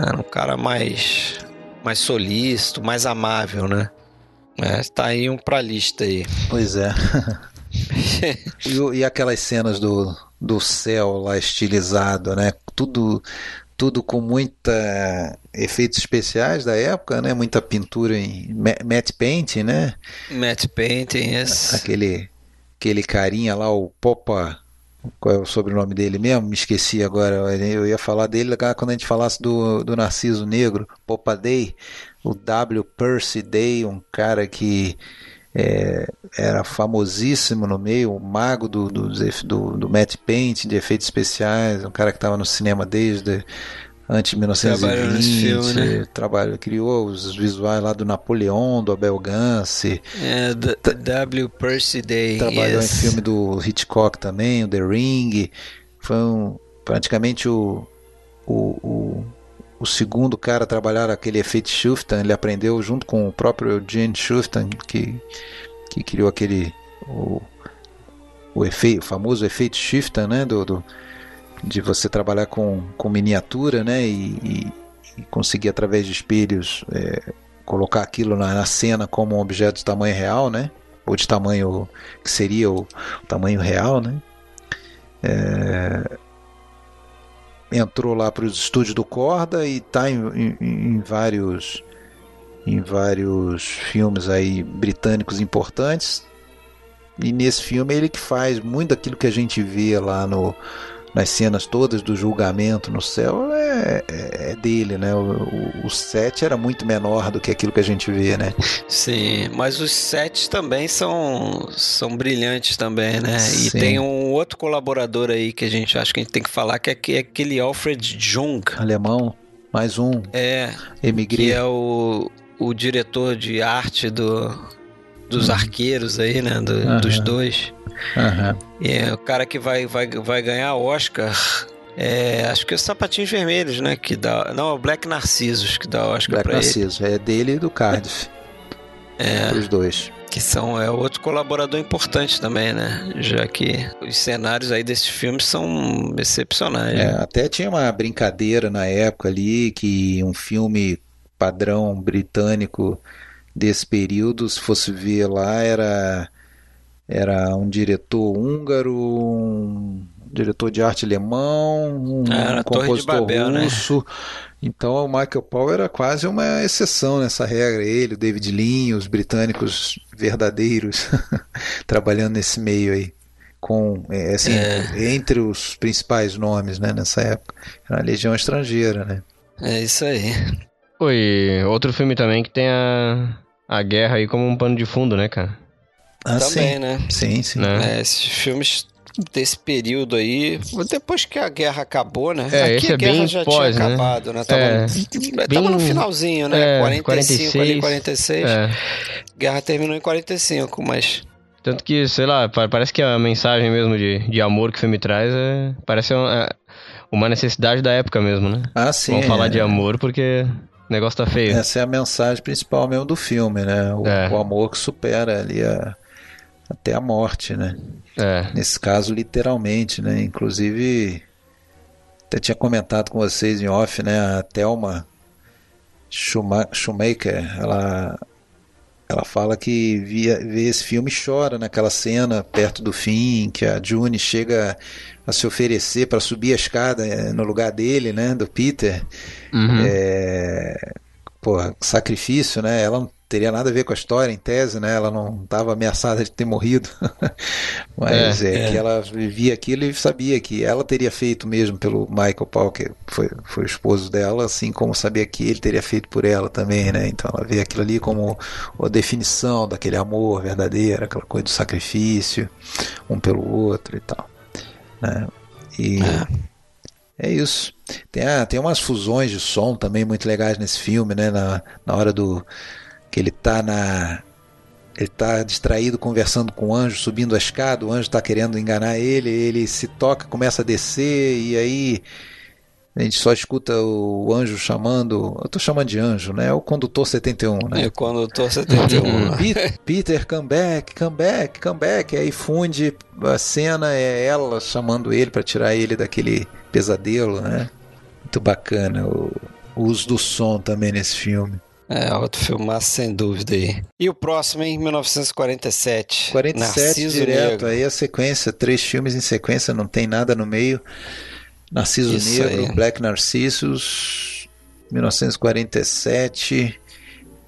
Era um cara mais solícito, mais amável, né? Tá aí um pra lista aí. Pois é. e aquelas cenas do céu lá estilizado, né? Tudo com muita efeitos especiais da época, né? Muita pintura em matte painting, né? Matte painting, yes. Aquele carinha lá, o Popa, qual é o sobrenome dele mesmo? Me esqueci agora. Eu ia falar dele quando a gente falasse do Narciso Negro, Popaday, o W. Percy Day, um cara que era famosíssimo no meio, o mago do matte painting, de efeitos especiais, um cara que estava no cinema desde antes de 1920, filme, né? Criou os visuais lá do Napoleão, do Abel Gance, W. Percy Day, trabalhou em filme do Hitchcock também, o The Ring, foi praticamente o segundo cara a trabalhar aquele efeito Shuftan. Ele aprendeu junto com o próprio Eugene Shuftan, que criou aquele o famoso efeito Shuftan, né, de você trabalhar com miniatura, né, e conseguir através de espelhos colocar aquilo na cena como um objeto de tamanho real, né, ou de tamanho que seria o tamanho real, né. Entrou lá para os estúdios do Korda e está em vários filmes aí britânicos importantes, e nesse filme ele que faz muito daquilo que a gente vê lá nas cenas todas do julgamento no céu, é dele, né? O set era muito menor do que aquilo que a gente vê, né? Sim, mas os sets também são brilhantes também, né? Sim. E tem um outro colaborador aí que a gente acha que a gente tem que falar, que é aquele Alfred Jung. Alemão, mais um. Emigrei. Que é o diretor de arte dos arqueiros aí, né? Dos dois. Uhum. O cara que vai ganhar o Oscar, acho que é os Sapatinhos Vermelhos, né? Que dá, não, é o Black Narcisos que dá Oscar pra ele. Black Narcisos, é dele e do Cardiff. Os dois. que é outro colaborador importante também, né? Já que os cenários aí desses filmes são excepcionais. É, né? Até tinha uma brincadeira na época ali que um filme padrão britânico desse período, se fosse ver lá, era um diretor húngaro, um diretor de arte alemão, um compositor russo. Né? Então o Michael Powell era quase uma exceção nessa regra. Ele, o David Lean, os britânicos verdadeiros trabalhando nesse meio aí. Entre os principais nomes, né, nessa época. Era a Legião Estrangeira, né? É isso aí. E outro filme também que tem a guerra aí como um pano de fundo, né, cara? Ah, também, sim. Né? Sim, sim. Né? É, esses filmes desse período aí, depois que a guerra acabou, né? É, aqui a guerra bem já pós, tinha, né, acabado, né? Tava no finalzinho, né? 45, ali 46. É. Guerra terminou em 45, mas... Tanto que, sei lá, parece que a mensagem mesmo de amor que o filme traz parece uma necessidade da época mesmo, né? Ah, sim. Vamos falar de amor porque... O negócio tá feio. Essa é a mensagem principal mesmo do filme, né? O amor que supera ali até a morte, né? É. Nesse caso, literalmente, né? Inclusive, até tinha comentado com vocês em off, né? A Thelma Schumacher, ela fala que vê esse filme e chora naquela cena perto do fim, que a June chega a se oferecer para subir a escada no lugar dele, né, do Peter. Uhum. Sacrifício, né? Ela não teria nada a ver com a história, em tese, né? Ela não estava ameaçada de ter morrido. Mas que ela vivia aquilo e sabia que ela teria feito mesmo pelo Michael Powell, que foi o esposo dela, assim como sabia que ele teria feito por ela também, né? Então ela vê aquilo ali como a definição daquele amor verdadeiro, aquela coisa do sacrifício, um pelo outro e tal. Né? E... É isso. Tem umas fusões de som também muito legais nesse filme, né? Na hora do... Que ele tá ele tá distraído conversando com o anjo, subindo a escada, o anjo tá querendo enganar ele se toca, começa a descer, e aí a gente só escuta o anjo chamando... Eu tô chamando de anjo, né? É o Condutor 71, né? É o Condutor 71. Peter, come back, come back, come back. Aí funde a cena, é ela chamando ele pra tirar ele daquele pesadelo, né? Muito bacana o uso do som também nesse filme. É, outro filmaço sem dúvida aí. E o próximo em 1947. 47 Narciso direto, Negro. Aí a sequência, 3 filmes em sequência, não tem nada no meio... Narciso Isso Negro, aí. Black Narcissus, 1947.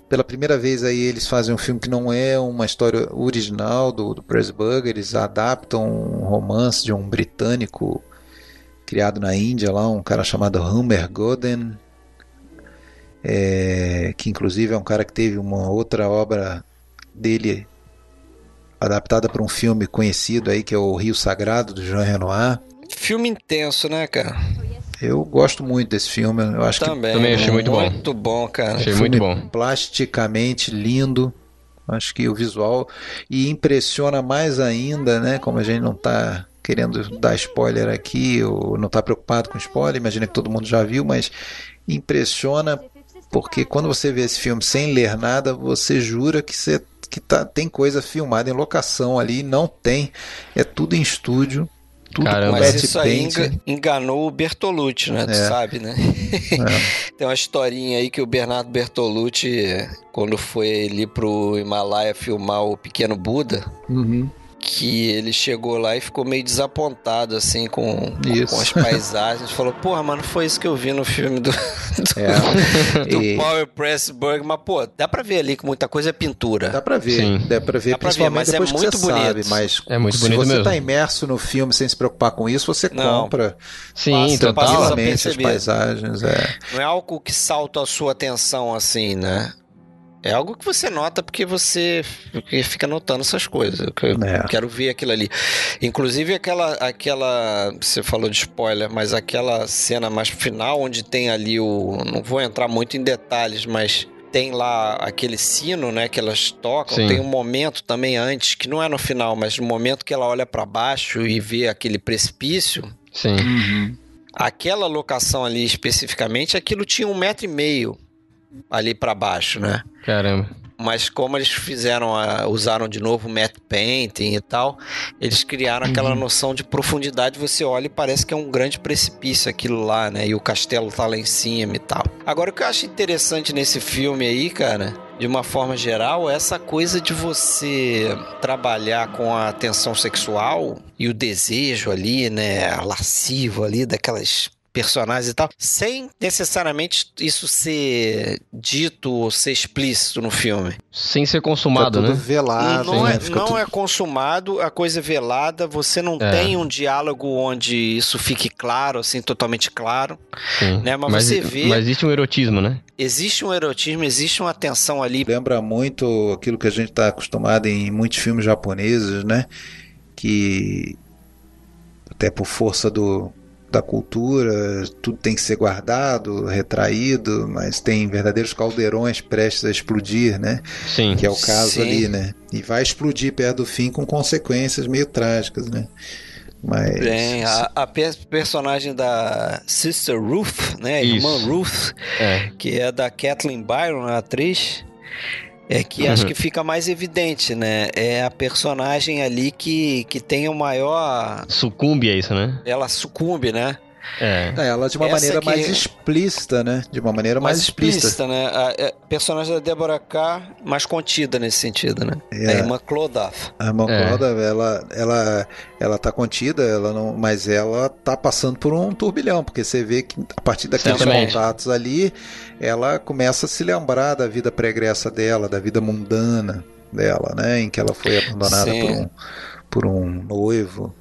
Pela primeira vez aí eles fazem um filme que não é uma história original do Pressburger. Eles adaptam um romance de um britânico criado na Índia, lá, um cara chamado Humber Goden, que inclusive é um cara que teve uma outra obra dele adaptada para um filme conhecido aí, que é O Rio Sagrado, do Jean Renoir. Filme intenso, né, cara? Eu gosto muito desse filme. Eu acho também achei muito bom. Muito bom, cara. Achei muito bom. Plasticamente lindo. Acho que o visual... E impressiona mais ainda, né? Como a gente não tá querendo dar spoiler aqui, ou não tá preocupado com spoiler, imagina que todo mundo já viu, mas impressiona porque quando você vê esse filme sem ler nada, você jura que tem coisa filmada em locação ali, não tem. É tudo em estúdio. Caramba, mas isso aí enganou o Bertolucci, né? Tu sabe, né? É. Tem uma historinha aí que o Bernardo Bertolucci, quando foi ali pro Himalaia filmar o Pequeno Buda, que ele chegou lá e ficou meio desapontado, assim, com as paisagens. Falou, porra, mano, foi isso que eu vi no filme do Powell Pressburger. Mas, pô, dá pra ver ali que muita coisa é pintura. Dá pra ver. Sim. Dá pra ver, dá principalmente pra ver, mas depois é que muito você bonito. Sabe. Mas é muito bonito mesmo. Se você tá imerso no filme sem se preocupar com isso, você compra. Sim, totalmente as paisagens. É. Não é algo que salta a sua atenção, assim, né? É algo que você nota porque você fica notando essas coisas. Eu quero ver aquilo ali. Inclusive aquela... Você falou de spoiler, mas aquela cena mais final onde tem ali o... Não vou entrar muito em detalhes, mas tem lá aquele sino, né, que elas tocam. Sim. Tem um momento também antes, que não é no final, mas no momento que ela olha para baixo e vê aquele precipício. Sim. Uhum. Aquela locação ali especificamente, aquilo tinha 1,5 metro ali pra baixo, né? Caramba. Mas como eles fizeram, usaram de novo matte painting e tal, eles criaram aquela noção de profundidade. Você olha e parece que é um grande precipício aquilo lá, né? E o castelo tá lá em cima e tal. Agora, o que eu acho interessante nesse filme aí, cara, de uma forma geral, é essa coisa de você trabalhar com a tensão sexual e o desejo ali, né? Lascivo ali daquelas personagens e tal, sem necessariamente isso ser dito ou ser explícito no filme. Sem ser consumado, né? Velado. Não é consumado, a coisa é velada, você não tem um diálogo onde isso fique claro, assim, totalmente claro. Sim. Né? Mas você vê... Mas existe um erotismo, né? Existe um erotismo, existe uma tensão ali. Lembra muito aquilo que a gente está acostumado em muitos filmes japoneses, né? Que até por força da cultura, tudo tem que ser guardado, retraído, mas tem verdadeiros caldeirões prestes a explodir, né? Sim. Que é o caso ali, né? E vai explodir perto do fim com consequências meio trágicas, né? Mas... Bem, a personagem da Sister Ruth, né? Irmã Ruth, que é da Kathleen Byron, a atriz, é que acho que fica mais evidente, né? É a personagem ali que tem o maior... Sucumbe a isso, né? Ela sucumbe, né? Ela de uma maneira mais explícita, né? De uma maneira mais explícita, né? A personagem da Deborah Kerr mais contida nesse sentido, né? A irmã Clodagh. A irmã Clodagh, ela tá contida, ela não, mas ela tá passando por um turbilhão, porque você vê que a partir daqueles contatos ali, ela começa a se lembrar da vida pregressa dela, da vida mundana dela, né? Em que ela foi abandonada por um noivo.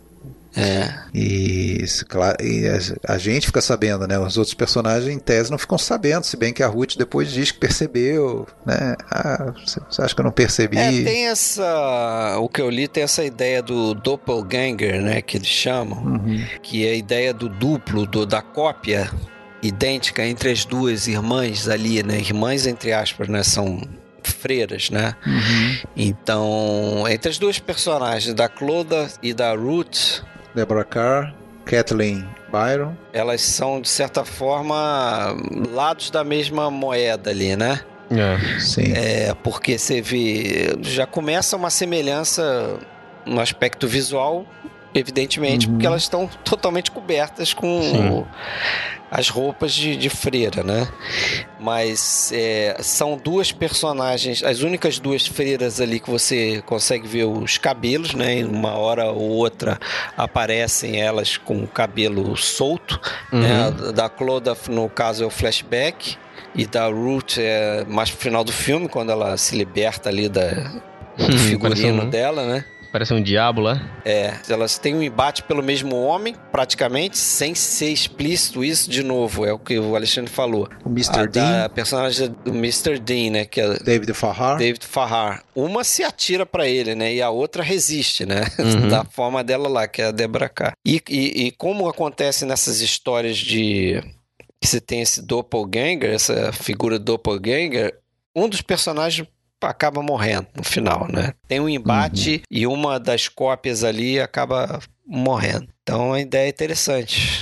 E, isso, claro, e a gente fica sabendo, né? Os outros personagens em tese não ficam sabendo, se bem que a Ruth depois diz que percebeu, né? Ah, você acha que eu não percebi? Tem essa... O que eu li tem essa ideia do doppelganger, né? Que eles chamam, que é a ideia do duplo, da cópia idêntica entre as duas irmãs ali, né? Irmãs entre aspas, né? São... freiras, né? Então, entre as duas personagens, da Clodagh e da Ruth, Deborah Kerr, Kathleen Byron, elas são, de certa forma, lados da mesma moeda ali, né? Sim. Porque você vê, já começa uma semelhança no aspecto visual, evidentemente, porque elas estão totalmente cobertas com as roupas de freira, né? Mas são duas personagens, as únicas duas freiras ali que você consegue ver os cabelos, né? Em uma hora ou outra aparecem elas com o cabelo solto, né? Da Clodagh, no caso, é o flashback, e da Ruth é mais pro final do filme, quando ela se liberta ali do figurino dela, né? Parece um diabo lá. Elas têm um embate pelo mesmo homem, praticamente, sem ser explícito isso de novo. É o que o Alexandre falou. O Mr. Dean. A personagem do Mr. Dean, né? Que é David Farrar. Uma se atira pra ele, né? E a outra resiste, né? Da forma dela lá, que é a Deborah Kerr. E como acontece nessas histórias de... que você tem esse doppelganger, essa figura doppelganger, um dos personagens acaba morrendo no final, né? Tem um embate e uma das cópias ali acaba morrendo. Então a ideia é interessante.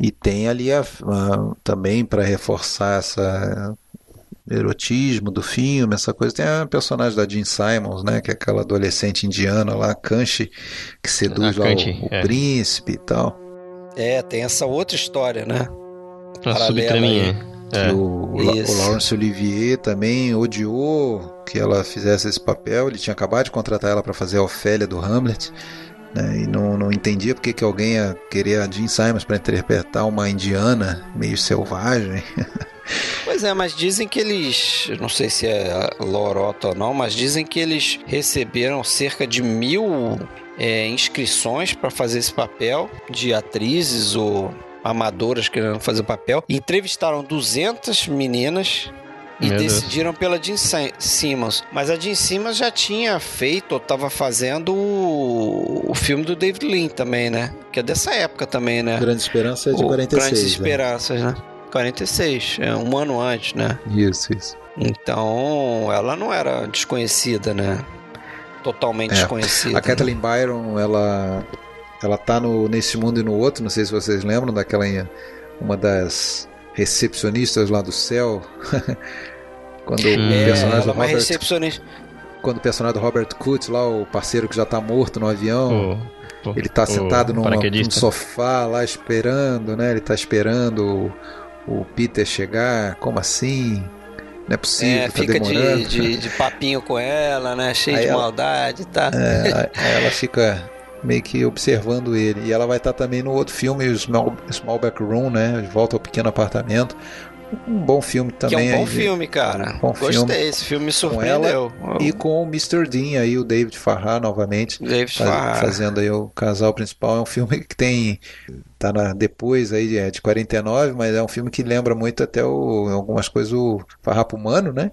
E tem ali também, para reforçar essa erotismo do filme, essa coisa, tem a personagem da Jean Simons, né? Que é aquela adolescente indiana lá, Kanchi, que seduz o príncipe e tal. Tem essa outra história, né? Uma subtraminha. O Laurence Olivier também odiou que ela fizesse esse papel. Ele tinha acabado de contratar ela para fazer a Ofélia do Hamlet, né? E não entendia porque que alguém ia querer a Jean Simons para interpretar uma indiana meio selvagem. Pois é, mas dizem que eles, não sei se é lorota ou não, mas dizem que eles receberam cerca de 1000 inscrições para fazer esse papel, de atrizes ou amadoras querendo fazer papel. Entrevistaram 200 meninas e decidiram pela Jean Simons. Mas a Jean Simons já tinha feito, ou estava fazendo o filme do David Lean também, né? Que é dessa época também, né? Grande Esperança é de 46. Grandes Esperanças, né? 46, um ano antes, né? Isso. Então, ela não era desconhecida, né? Totalmente desconhecida. A Kathleen Byron, ela tá no Neste Mundo e No Outro, não sei se vocês lembram, uma das recepcionistas lá do céu, Quando o personagem do Robert... Quando o personagem do Robert Coote, lá, o parceiro que já tá morto no avião, ele tá sentado num sofá lá esperando, né? Ele tá esperando o Peter chegar. Como assim? Não é possível, tá fica demorando. De papinho com ela, né? Cheio aí de maldade, tá? Aí ela fica meio que observando ele. E ela vai estar também no outro filme, o Small Back Room, né? De Volta ao Pequeno Apartamento. Um bom filme também. Que é um bom filme, cara. Gostei, esse filme me surpreendeu. E com o Mr. Dean aí, o David Farrar novamente. David Farrar. Fazendo aí o casal principal. É um filme que tem... Tá depois aí de 49, mas é um filme que lembra muito até algumas coisas o Farrapo Humano, né?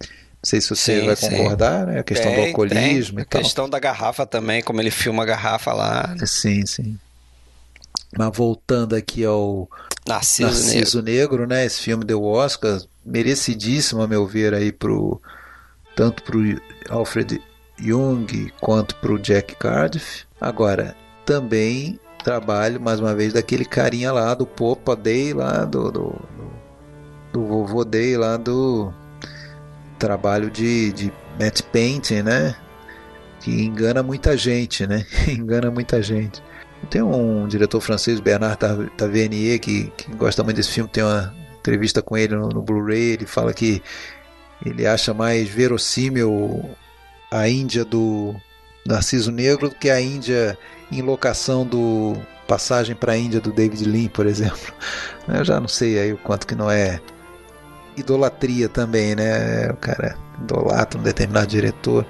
Não sei se você vai concordar, né? A questão do alcoolismo e tal. A questão da garrafa também, como ele filma a garrafa lá. Sim, sim. Mas voltando aqui ao Narciso Negro, né? Esse filme deu o Oscar, merecidíssimo, a meu ver, aí tanto pro Alfred Jung quanto pro Jack Cardiff. Agora, também trabalho, mais uma vez, daquele carinha lá do Popa Day, lá do Vovô Day, lá do trabalho de matte painting, né? Que engana muita gente, né? Engana muita gente. Tem um diretor francês, Bernard Tavernier, que gosta muito desse filme. Tem uma entrevista com ele no Blu-ray. Ele fala que ele acha mais verossímil a Índia do Narciso Negro do que a Índia em locação do Passagem para a Índia do David Lean, por exemplo. Eu já não sei aí o quanto que não é idolatria também, né? O cara idolatra um determinado diretor.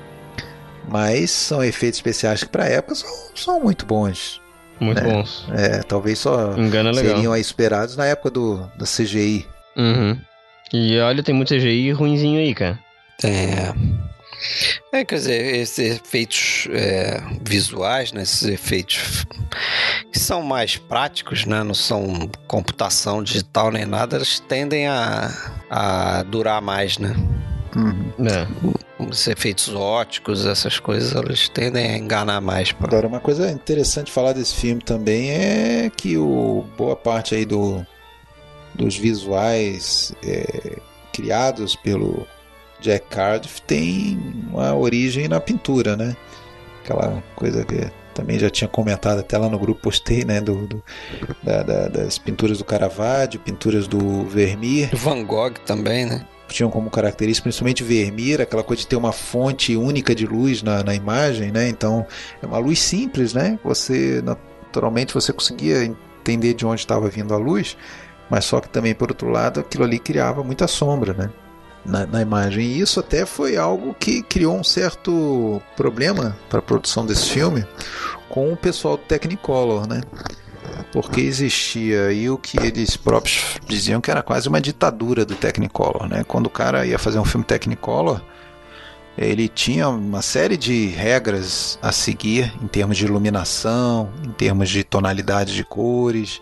Mas são efeitos especiais que para a época são muito bons. Muito bons. Talvez só seriam aí esperados na época do CGI. Uhum. E olha, tem muito CGI ruinzinho aí, cara. Quer dizer, esses efeitos visuais, né, esses efeitos que são mais práticos, né, não são computação digital nem nada, eles tendem a durar mais, né? Uhum. Os efeitos óticos, essas coisas, eles tendem a enganar mais. Pô. Agora, uma coisa interessante falar desse filme também é que boa parte aí dos visuais criados pelo Jack Cardiff tem uma origem na pintura, né? Aquela coisa que também já tinha comentado até lá no grupo, postei, né? Das pinturas do Caravaggio, pinturas do Vermeer. Van Gogh também, né? Tinham como característica, principalmente Vermeer, aquela coisa de ter uma fonte única de luz na imagem, né? Então, é uma luz simples, né? Naturalmente, você conseguia entender de onde estava vindo a luz, mas só que também, por outro lado, aquilo ali criava muita sombra, né? Na imagem. E isso até foi algo que criou um certo problema para a produção desse filme com o pessoal do Technicolor, né? Porque existia aí o que eles próprios diziam que era quase uma ditadura do Technicolor, né? Quando o cara ia fazer um filme Technicolor, ele tinha uma série de regras a seguir em termos de iluminação, em termos de tonalidade de cores.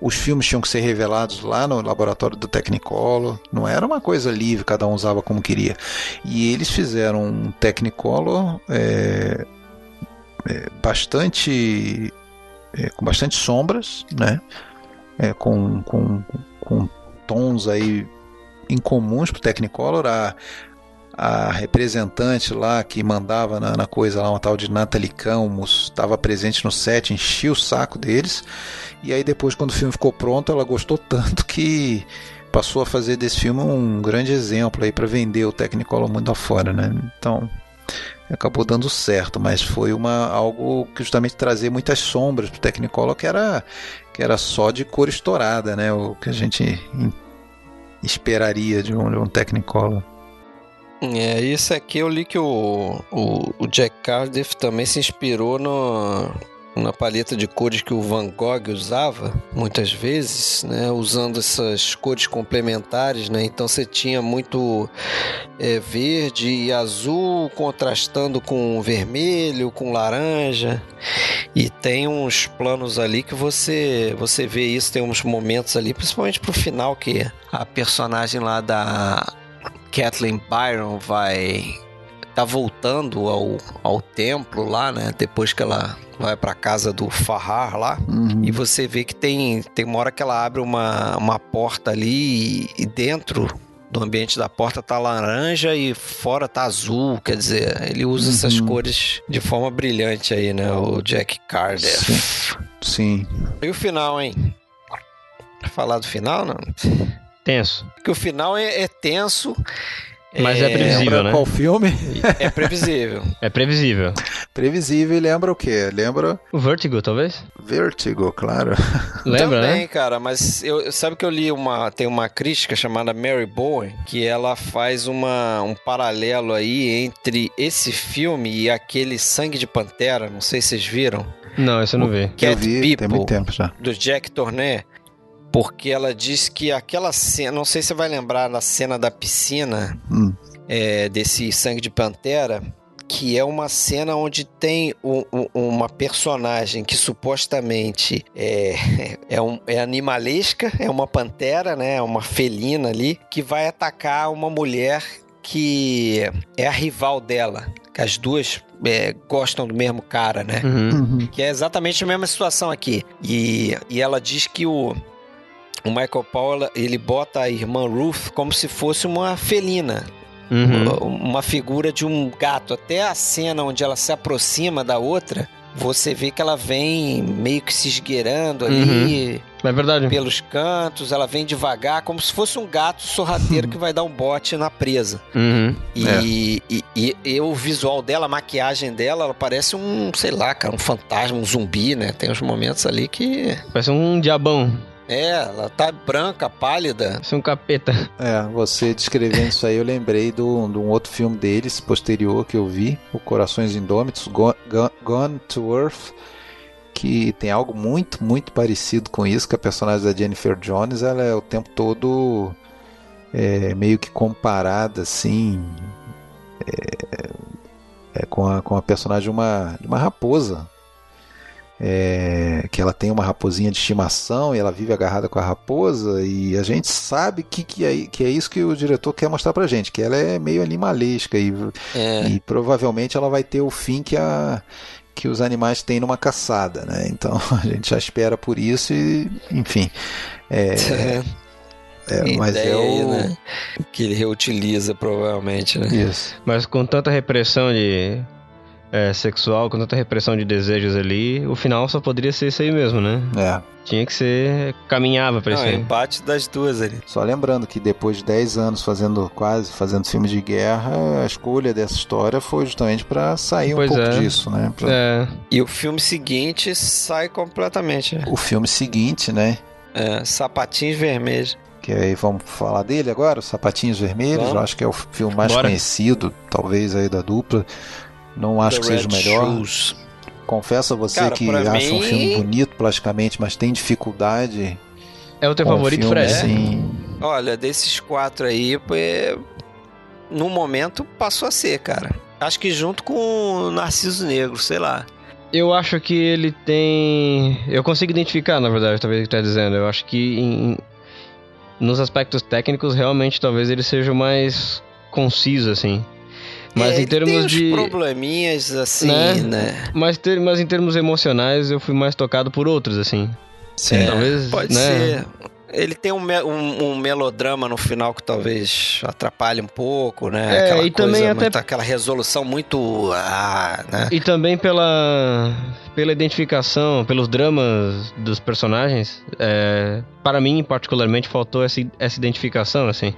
Os filmes tinham que ser revelados lá no laboratório do Technicolor. Não era uma coisa livre, cada um usava como queria. E eles fizeram um Technicolor com bastante sombras, né? Com tons aí incomuns para o Technicolor. A representante lá que mandava na coisa lá, uma tal de Nathalie Camus, estava presente no set, enchia o saco deles. E aí depois, quando o filme ficou pronto, ela gostou tanto que passou a fazer desse filme um grande exemplo aí para vender o Technicolor mundo afora, né? Então... acabou dando certo, mas foi algo que justamente trazer muitas sombras para o Technicolor, que era só de cor estourada, né? O que a gente esperaria de um Technicolor. Isso aqui eu li que o Jack Cardiff também se inspirou na paleta de cores que o Van Gogh usava muitas vezes, né? Usando essas cores complementares, né? Então você tinha muito verde e azul contrastando com vermelho, com laranja, e tem uns planos ali que você vê isso, tem uns momentos ali, principalmente pro final, que a personagem lá da Kathleen Byron tá voltando ao templo lá, né? Depois que ela vai pra casa do Farrar lá. Uhum. E você vê que tem uma hora que ela abre uma porta ali e dentro do ambiente da porta tá laranja e fora tá azul, quer dizer, ele usa essas cores de forma brilhante aí, né, o Jack Cardiff. Sim. E o final, hein? Falar do final, não? Tenso. Porque o final é tenso. Mas é previsível, lembra, né? Qual filme? É previsível. É previsível. Previsível e lembra o quê? Lembra... O Vertigo, talvez? Vertigo, claro. Lembra, também, né? Cara, mas sabe que eu li tem uma crítica chamada Mary Bowen, que ela faz um paralelo aí entre esse filme e aquele Sangue de Pantera, não sei se vocês viram. Não, esse eu não vi. Cat People, tem muito tempo já. Do Jack Tourneur. Porque ela diz que aquela cena... Não sei se você vai lembrar da cena da piscina, desse Sangue de Pantera, que é uma cena onde tem uma personagem que supostamente é animalesca, é uma pantera, né, uma felina ali, que vai atacar uma mulher que é a rival dela. As duas gostam do mesmo cara, né? Uhum. Que é exatamente a mesma situação aqui. E ela diz que o Michael Powell, ele bota a irmã Ruth como se fosse uma felina. Uhum. Uma figura de um gato. Até a cena onde ela se aproxima da outra, você vê que ela vem meio que se esgueirando ali. Uhum. É verdade. Pelos cantos, ela vem devagar, como se fosse um gato sorrateiro que vai dar um bote na presa. Uhum. E o visual dela, a maquiagem dela, ela parece um, sei lá, cara, um fantasma, um zumbi, né? Tem uns momentos ali que... Parece um diabão. É, ela tá branca, pálida. Parece um capeta. É, você descrevendo isso aí, eu lembrei de um outro filme deles, posterior, que eu vi, o Corações Indômitos, Gone to Earth, que tem algo muito, muito parecido com isso, que a personagem da Jennifer Jones, ela é o tempo todo meio que comparada, assim, com a personagem de uma raposa. Que ela tem uma raposinha de estimação e ela vive agarrada com a raposa, e a gente sabe que é isso que o diretor quer mostrar pra gente, que ela é meio animalesca e provavelmente ela vai ter o fim que os animais têm numa caçada, né? Então a gente já espera por isso e, enfim, mas é o... né? Que ele reutiliza provavelmente, né? Isso. Mas com tanta repressão de... sexual, com tanta repressão de desejos ali, o final só poderia ser isso aí mesmo, né? É. Tinha que ser... Caminhava pra isso aí. É um empate das duas ali. Só lembrando que depois de 10 anos fazendo filmes de guerra, a escolha dessa história foi justamente pra sair um pouco disso, né? E o filme seguinte sai completamente, né? O filme seguinte, né? Sapatinhos Vermelhos. Que aí vamos falar dele agora, Os Sapatinhos Vermelhos. Vamos. Eu acho que é o filme mais conhecido, talvez, aí da dupla. Não acho que seja o melhor. Shoes. Confesso a você, cara, que acho um filme bonito plasticamente, mas tem dificuldade. É o teu favorito, filme, Fred? Assim... Olha, desses 4 aí, no momento passou a ser, cara. Acho que junto com o Narciso Negro, sei lá. Eu acho que ele tem... Eu consigo identificar, na verdade, talvez o que tu tá dizendo. Eu acho que nos aspectos técnicos, realmente, talvez ele seja mais conciso, assim. Mas em termos tem uns de probleminhas assim, né? Mas em termos emocionais eu fui mais tocado por outros, assim. Sim, talvez, pode ser. Ele tem um melodrama no final que talvez atrapalhe um pouco, né? Aquela e coisa também muito, aquela resolução muito, né? E também pela identificação, pelos dramas dos personagens, para mim particularmente faltou essa identificação, assim.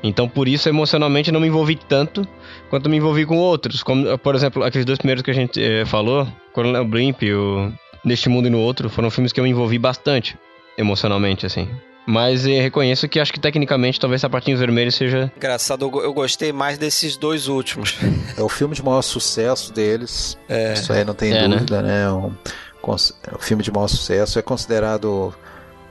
Então por isso emocionalmente não me envolvi tanto quanto me envolvi com outros, como por exemplo aqueles 2 primeiros que a gente falou, Coronel Blimp e o Neste Mundo e No Outro, foram filmes que eu me envolvi bastante emocionalmente, assim. Mas reconheço que acho que tecnicamente talvez Sapatinhos Vermelhos seja... Engraçado, eu gostei mais desses 2 últimos. É o filme de maior sucesso deles, isso aí não tem dúvida, né? O filme de maior sucesso é considerado...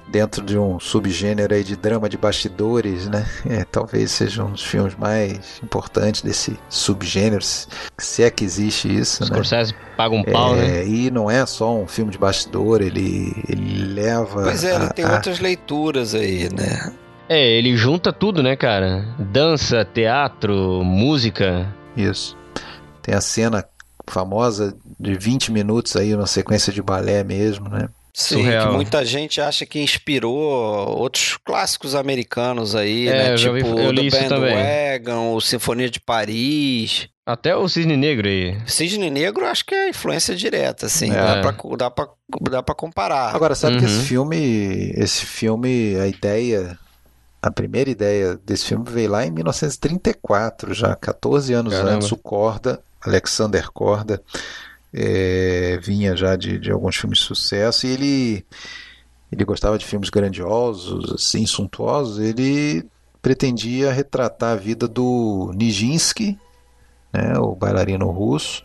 dentro de um subgênero aí de drama de bastidores, né? Talvez seja um dos filmes mais importantes desse subgênero, se é que existe isso, né? Scorsese paga um pau, né? E não é só um filme de bastidor, ele leva... Pois ele tem outras leituras aí, né? Ele junta tudo, né, cara? Dança, teatro, música... Isso. Tem a cena famosa de 20 minutos aí, uma sequência de balé mesmo, né? Sim, surreal. Que muita gente acha que inspirou outros clássicos americanos aí, né? Tipo o The Bandwagon, o Sinfonia de Paris... Até o Cisne Negro aí. Cisne Negro acho que é influência direta, assim. É. Dá pra comparar. Agora, sabe que esse filme, a ideia... A primeira ideia desse filme veio lá em 1934, já 14 anos antes. O Korda, Alexander Korda, vinha já de alguns filmes de sucesso, e ele gostava de filmes grandiosos, assim, suntuosos. Ele pretendia retratar a vida do Nijinsky, né, o bailarino russo,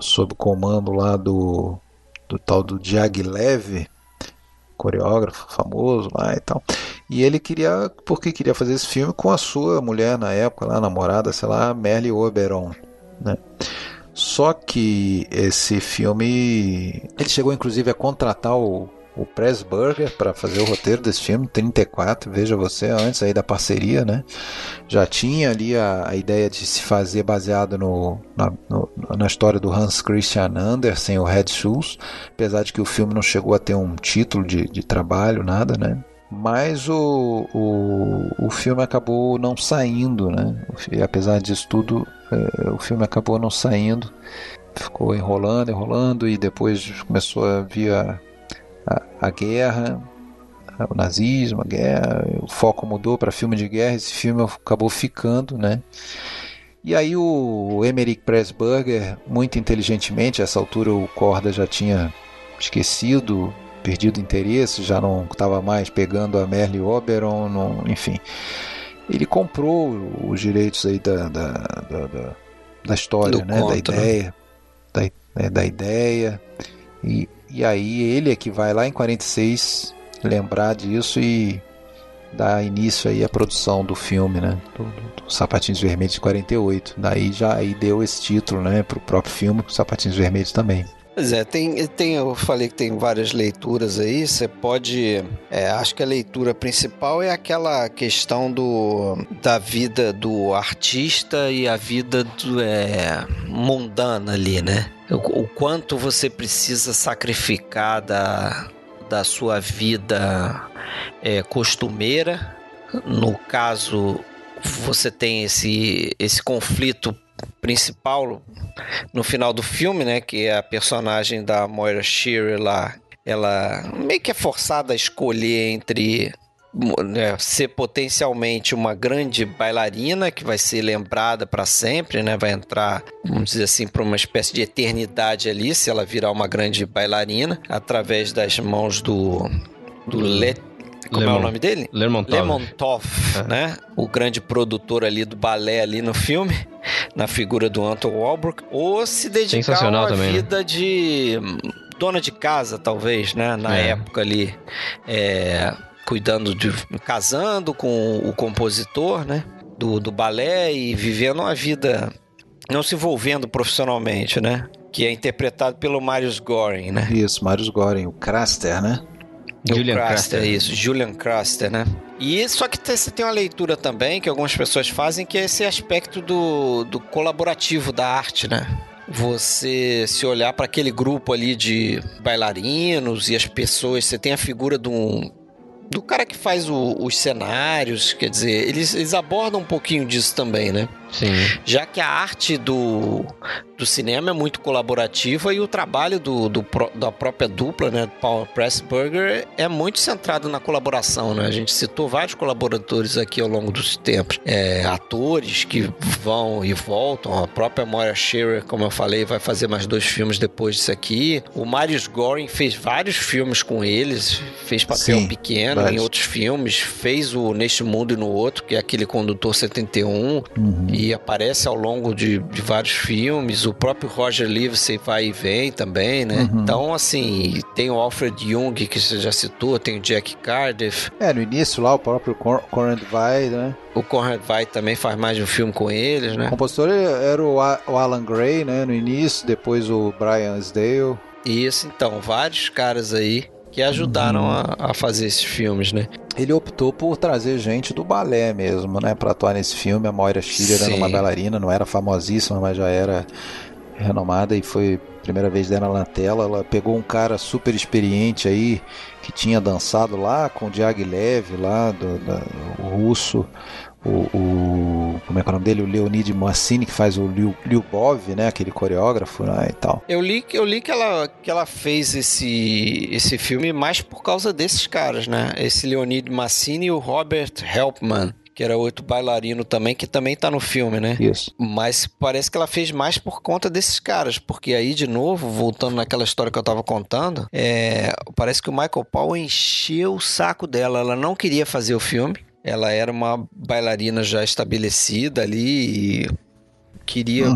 sob o comando lá do tal do Diaghilev, coreógrafo famoso lá e tal. E ele queria fazer esse filme com a sua mulher na época, lá, namorada, sei lá, Merle Oberon, né? Só que esse filme, ele chegou inclusive a contratar o Pressburger para fazer o roteiro desse filme, 34, veja você, antes aí da parceria, né? Já tinha ali a ideia de se fazer baseado na história do Hans Christian Andersen, o Red Shoes, apesar de que o filme não chegou a ter um título de trabalho, nada, né? Mas o filme acabou não saindo, né? E apesar disso tudo, o filme acabou não saindo, ficou enrolando, e depois começou a vir a guerra, o nazismo, a guerra, o foco mudou para filme de guerra, esse filme acabou ficando, né? E aí o Emeric Pressburger, muito inteligentemente, a essa altura o Korda já tinha esquecido, perdido interesse, já não estava mais pegando a Merle Oberon, enfim. Ele comprou os direitos aí da história, né? Da ideia. E aí ele é que vai lá em 46 lembrar disso e dar início aí à produção do filme, né? Do Sapatinhos Vermelhos de 48. Daí já aí deu esse título, né, pro próprio filme, Sapatinhos Vermelhos também. Pois é, eu falei que tem várias leituras aí, você pode... acho que a leitura principal é aquela questão da vida do artista e a vida mundana ali, né? O quanto você precisa sacrificar da sua vida costumeira. No caso, você tem esse conflito principal no final do filme, né, que é a personagem da Moira Shearer lá, ela meio que é forçada a escolher entre, né, ser potencialmente uma grande bailarina que vai ser lembrada para sempre, né, vai entrar, vamos dizer assim, para uma espécie de eternidade ali, se ela virar uma grande bailarina, através das mãos do é o nome dele? Lermontov, né? O grande produtor ali do balé ali no filme, na figura do Anton Walbrook, ou se dedicar a uma vida, né, de dona de casa, talvez, né? Na época ali, cuidando casando com o compositor, né? Do balé, e vivendo uma vida, não se envolvendo profissionalmente, né? Que é interpretado pelo Marius Goring, né? Isso, Marius Goring, o Craster, né? Julian Craster, né? E só que você tem uma leitura também que algumas pessoas fazem, que é esse aspecto do colaborativo da arte, né? Você se olhar para aquele grupo ali de bailarinos e as pessoas, você tem a figura do cara que faz os cenários, quer dizer, eles abordam um pouquinho disso também, né? Sim. Já que a arte do cinema é muito colaborativa, e o trabalho da própria dupla, né, Powell Pressburger, é muito centrado na colaboração, né? A gente citou vários colaboradores aqui ao longo dos tempos. Atores que vão e voltam, a própria Moira Shearer, como eu falei, vai fazer mais 2 filmes depois disso aqui. O Marius Goring fez vários filmes com eles, fez papel pequeno em outros filmes, fez o Neste Mundo e No Outro, que é aquele Condutor 71, e aparece ao longo de vários filmes. O próprio Roger Livesey vai e vem também, né? Então, assim, tem o Alfred Jung, que você já citou, tem o Jack Cardiff. No início lá, o próprio Conrad Veidt, né? O Conrad Veidt também faz mais de um filme com eles, né? O compositor era o Alan Gray, né? No início, depois o Brian Isdale. Isso, então, vários caras aí que ajudaram a fazer esses filmes, né? Ele optou por trazer gente do balé mesmo, né, para atuar nesse filme. A Moira Shearer era uma bailarina, não era famosíssima, mas já era renomada e foi primeira vez dela na tela, ela pegou um cara super experiente aí, que tinha dançado lá com o Diaghilev, lá o russo, como é que é o nome dele? O Leonid Massini, que faz o Lyubov, né? Aquele coreógrafo, né, e tal. Eu li que ela fez esse filme mais por causa desses caras, né? Esse Leonid Massini e o Robert Helpman, que era outro bailarino também, que também tá no filme, né? Isso. Mas parece que ela fez mais por conta desses caras, porque aí, de novo, voltando naquela história que eu tava contando, parece que o Michael Powell encheu o saco dela, ela não queria fazer o filme, ela era uma bailarina já estabelecida ali e queria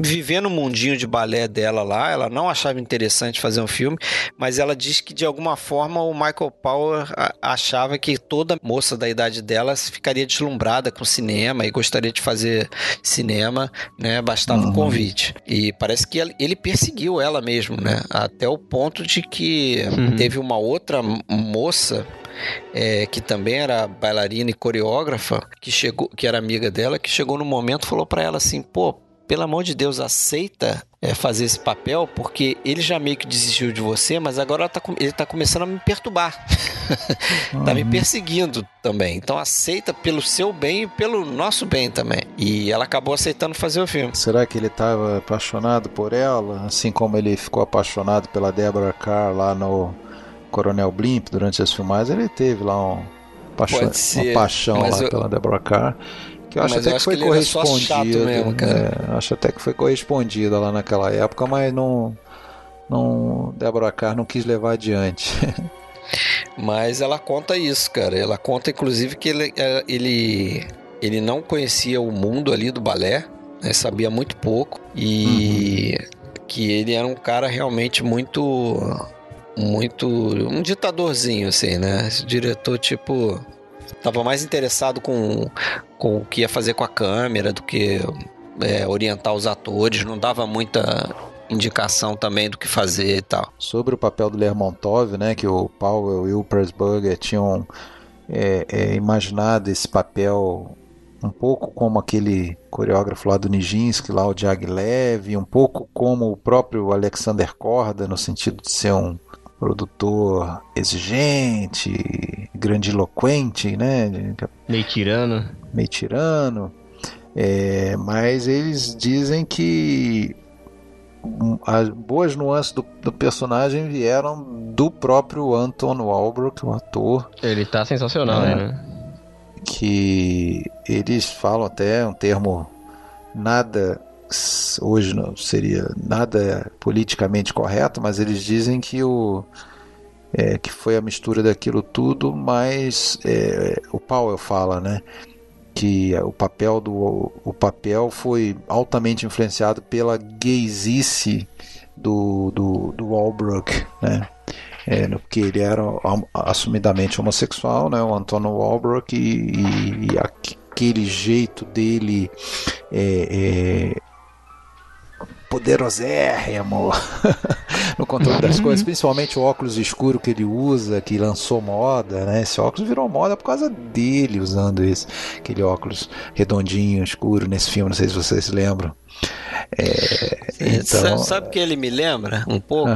viver no mundinho de balé dela lá, ela não achava interessante fazer um filme, mas ela diz que de alguma forma o Michael Powell achava que toda moça da idade dela ficaria deslumbrada com cinema e gostaria de fazer cinema, né, bastava um convite. E parece que ele perseguiu ela mesmo, né, até o ponto de que teve uma outra moça que também era bailarina e coreógrafa, que era amiga dela, que chegou no momento e falou pra ela assim, pô, pelo amor de Deus, aceita fazer esse papel, porque ele já meio que desistiu de você, mas agora ele tá começando a me perturbar. Tá me perseguindo também. Então aceita pelo seu bem e pelo nosso bem também. E ela acabou aceitando fazer o filme. Será que ele tava apaixonado por ela? Assim como ele ficou apaixonado pela Deborah Kerr lá no Coronel Blimp, durante as filmagens, ele teve lá uma paixão lá pela Deborah Kerr, que eu acho até que foi correspondida. Acho até que foi correspondida lá naquela época, mas não Deborah Kerr não quis levar adiante. Mas ela conta isso, cara. Ela conta, inclusive, que ele não conhecia o mundo ali do balé, né? Sabia muito pouco, e que ele era um cara realmente muito um ditadorzinho, assim, né? Esse diretor, tipo, tava mais interessado com o que ia fazer com a câmera do que orientar os atores, não dava muita indicação também do que fazer e tal. Sobre o papel do Lermontov, né, que o Powell e o Pressburger tinham imaginado esse papel um pouco como aquele coreógrafo lá do Nijinsky, lá o Diaghilev, um pouco como o próprio Alexander Korda, no sentido de ser um produtor exigente, grandiloquente, né? Meio tirano. Mas eles dizem que as boas nuances do personagem vieram do próprio Anton Walbrook, o ator. Ele tá sensacional, né? Que eles falam até um termo nada... hoje não seria nada politicamente correto, mas eles dizem que que foi a mistura daquilo tudo, mas o Powell fala, né, que o papel foi altamente influenciado pela gaysice do Walbrook, né, porque ele era assumidamente homossexual, né, o Anton Walbrook, e aquele jeito dele poderosérrimo no controle das coisas, principalmente o óculos escuro que ele usa, que lançou moda, né? Esse óculos virou moda por causa dele usando aquele óculos redondinho, escuro, nesse filme, não sei se vocês lembram. Sabe o que ele me lembra um pouco?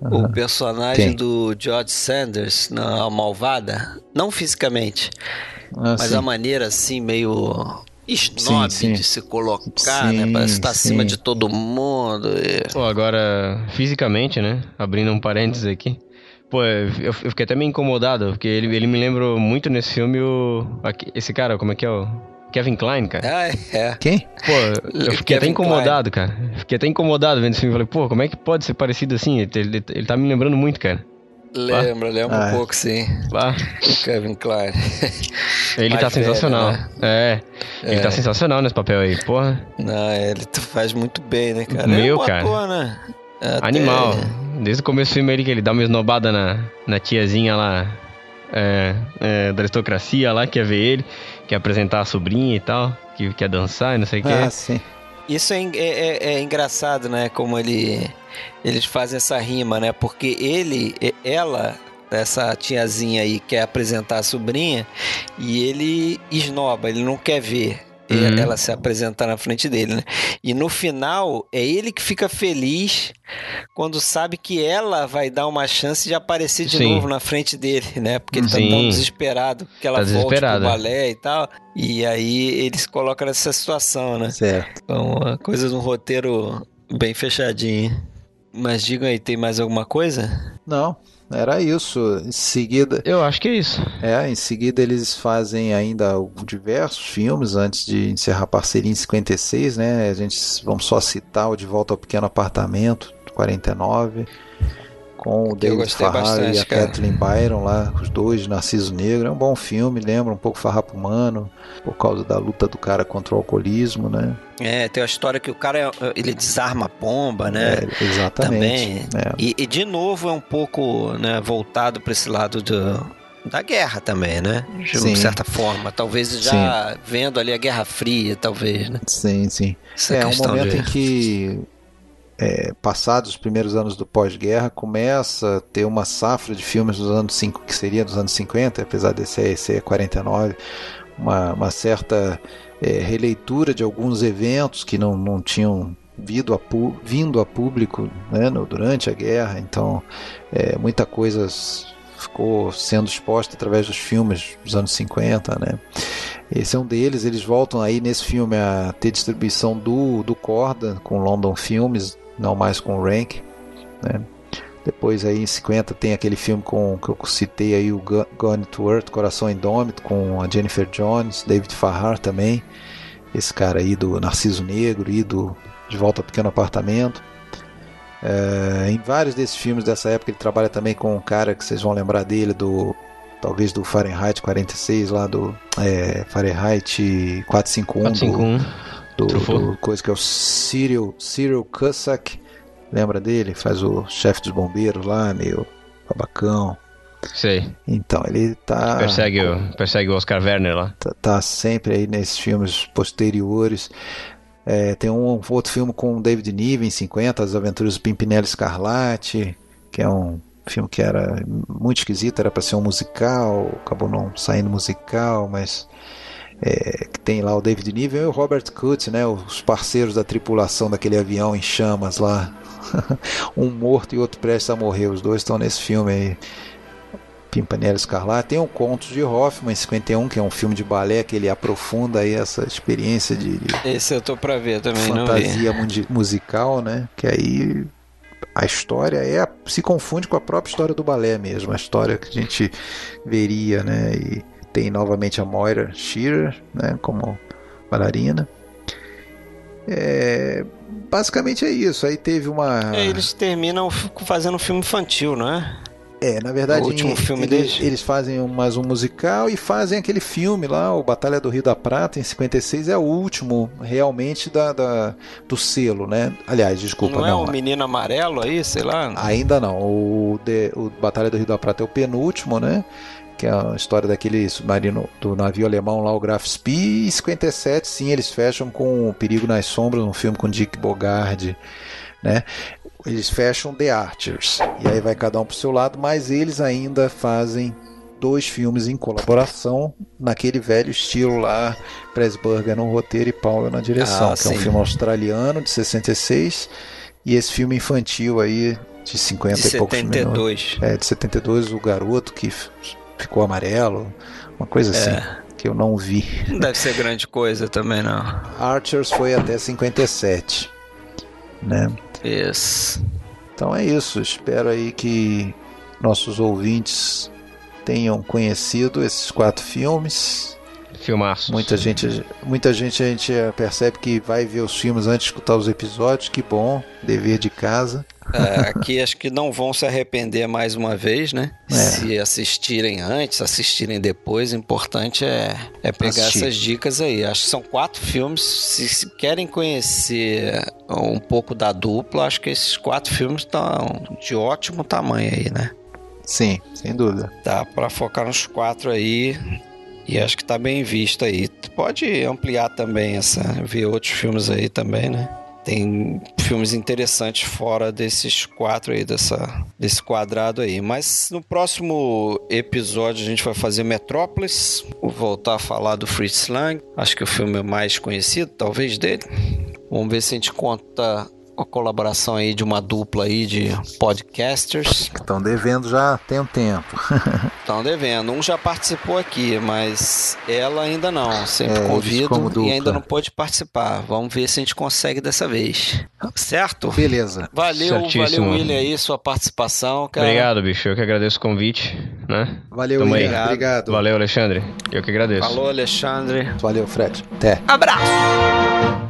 O personagem do George Sanders na Malvada, não fisicamente, mas a maneira assim, meio... snob de se colocar, né? Parece estar acima de todo mundo. Pô, agora, fisicamente, né? Abrindo um parênteses aqui. Pô, eu fiquei até meio incomodado, porque ele me lembrou muito nesse filme esse cara, como é que é o... Kevin Kline, cara. Quem? Pô, eu fiquei até incomodado, cara. Fiquei até incomodado vendo esse filme. Falei, pô, como é que pode ser parecido assim? Ele tá me lembrando muito, cara. Lembra um pouco, sim. O Kevin Kline. Ele tá sensacional. Né? Ele tá sensacional nesse papel aí, porra. Não, ele faz muito bem, né, cara? Cara. Ator, né? Animal. Desde o começo do filme ele que ele dá uma esnobada na tiazinha lá da aristocracia lá, que quer ver ele, quer apresentar a sobrinha e tal, que quer dançar e não sei o que. Sim. Isso é engraçado, né? Como eles fazem essa rima, né? Porque ela, essa tiazinha aí, quer apresentar a sobrinha e ele esnoba, ele não quer ver. ela se apresentar na frente dele, né? E no final, é ele que fica feliz quando sabe que ela vai dar uma chance de aparecer de novo na frente dele, né? Porque ele tá tão desesperado que ela volte pro balé e tal. E aí ele se coloca nessa situação, né? Certo. Então, uma coisa de um roteiro bem fechadinho. Mas digam aí, tem mais alguma coisa? Não. Era isso, em seguida... Eu acho que é isso. É, em seguida eles fazem ainda diversos filmes antes de encerrar a parceria em 56, né? Vamos só citar o De Volta ao Pequeno Apartamento, 49, com o David Farrar e a Kathleen Byron lá, os dois, Narciso Negro. É um bom filme, lembra um pouco Farrapo Humano, por causa da luta do cara contra o alcoolismo, né? É, tem a história que o cara, ele desarma a bomba, né? É, exatamente. Também. É. E de novo é um pouco, né, voltado para esse lado da guerra também, né? De certa forma. Talvez já vendo ali a Guerra Fria, talvez, né? Sim, sim. É um momento em que, passados os primeiros anos do pós-guerra, começa a ter uma safra de filmes dos anos 5, que seria dos anos 50, apesar desse ser 49, uma certa... releitura de alguns eventos que não tinham vindo a público, né, durante a guerra. Então muita coisa ficou sendo exposta através dos filmes dos anos 50, né? Esse é um deles. Eles voltam aí nesse filme a ter distribuição do Korda com London Filmes, não mais com o Rank, né? Depois aí em 50 tem aquele filme que eu citei aí, o Gone to Earth, Coração Indômito, com a Jennifer Jones, David Farrar também, esse cara aí do Narciso Negro e do De Volta ao Pequeno Apartamento. Em vários desses filmes dessa época ele trabalha também com um cara que vocês vão lembrar dele, talvez do Fahrenheit 46 lá, do Fahrenheit 451, do coisa que é o Cyril Cusack. Lembra dele? Faz o chefe dos bombeiros lá, meio babacão. Sei. Então, ele tá... Persegue o Oscar Werner lá. Tá sempre aí nesses filmes posteriores. Tem um outro filme com o David Niven, em 50, As Aventuras do Pimpinela Escarlate, que é um filme que era muito esquisito, era para ser um musical, acabou não saindo musical, mas... que tem lá o David Niven e o Robert Coote, né, os parceiros da tripulação daquele avião em chamas lá, um morto e outro prestes a morrer, os dois estão nesse filme aí, Pimpinela Escarlate. Tem um Contos de Hoffmann, em 51, que é um filme de balé que ele aprofunda aí essa experiência de esse eu tô pra ver também, fantasia não vi. musical, né, que aí a história se confunde com a própria história do balé mesmo, a história que a gente veria, né, e tem novamente a Moira Shearer, né, como bailarina. Basicamente é isso. Aí teve uma... Eles terminam fazendo um filme infantil, não é? Na verdade, o último filme eles fazem mais um musical e fazem aquele filme lá, o Batalha do Rio da Prata, em 56, é o último realmente do selo, né? Aliás, desculpa, não é o Menino Amarelo aí, sei lá? Ainda não. O Batalha do Rio da Prata é o penúltimo, né? Que é a história daquele submarino do navio alemão lá, o Graf Spee. Em 57, sim, eles fecham com O Perigo nas Sombras, um filme com Dick Bogard, né? Eles fecham The Archers, e aí vai cada um pro seu lado, mas eles ainda fazem dois filmes em colaboração naquele velho estilo lá, Pressburger no roteiro e Powell na direção, que é um filme australiano de 66 e esse filme infantil aí de 50 de e poucos 72. Minutos. De 72, o garoto que ficou amarelo, uma coisa assim, que eu não vi. Não deve ser grande coisa também, não. Archers foi até 57, né? Isso. Então é isso, espero aí que nossos ouvintes tenham conhecido esses 4 filmes. Filmaços. Muita gente a gente percebe que vai ver os filmes antes de escutar os episódios, que bom, dever de casa. Aqui acho que não vão se arrepender mais uma vez, né? Se assistirem antes, assistirem depois, o importante é pegar essas dicas aí. Acho que são 4 filmes, se querem conhecer um pouco da dupla, acho que esses 4 filmes estão de ótimo tamanho aí, né? Sim, sem dúvida. Dá pra focar nos 4 aí. E acho que tá bem visto aí. Pode ampliar também ver outros filmes aí também, né? tem filmes interessantes fora desses quatro aí, desse quadrado aí. Mas no próximo episódio a gente vai fazer Metrópolis, vou voltar a falar do Fritz Lang, acho que o filme é mais conhecido, talvez, dele. Vamos ver se a gente conta a colaboração aí de uma dupla aí de podcasters. Estão devendo já tem um tempo. Estão devendo. Um já participou aqui, mas ela ainda não. Sempre convido e ainda não pôde participar. Vamos ver se a gente consegue dessa vez. Certo? Beleza. Valeu, William, aí, sua participação, cara. Obrigado, bicho. Eu que agradeço o convite, né? Valeu, William. Obrigado. Valeu, Alexandre. Eu que agradeço. Falou, Alexandre. Valeu, Fred. Até. Abraço!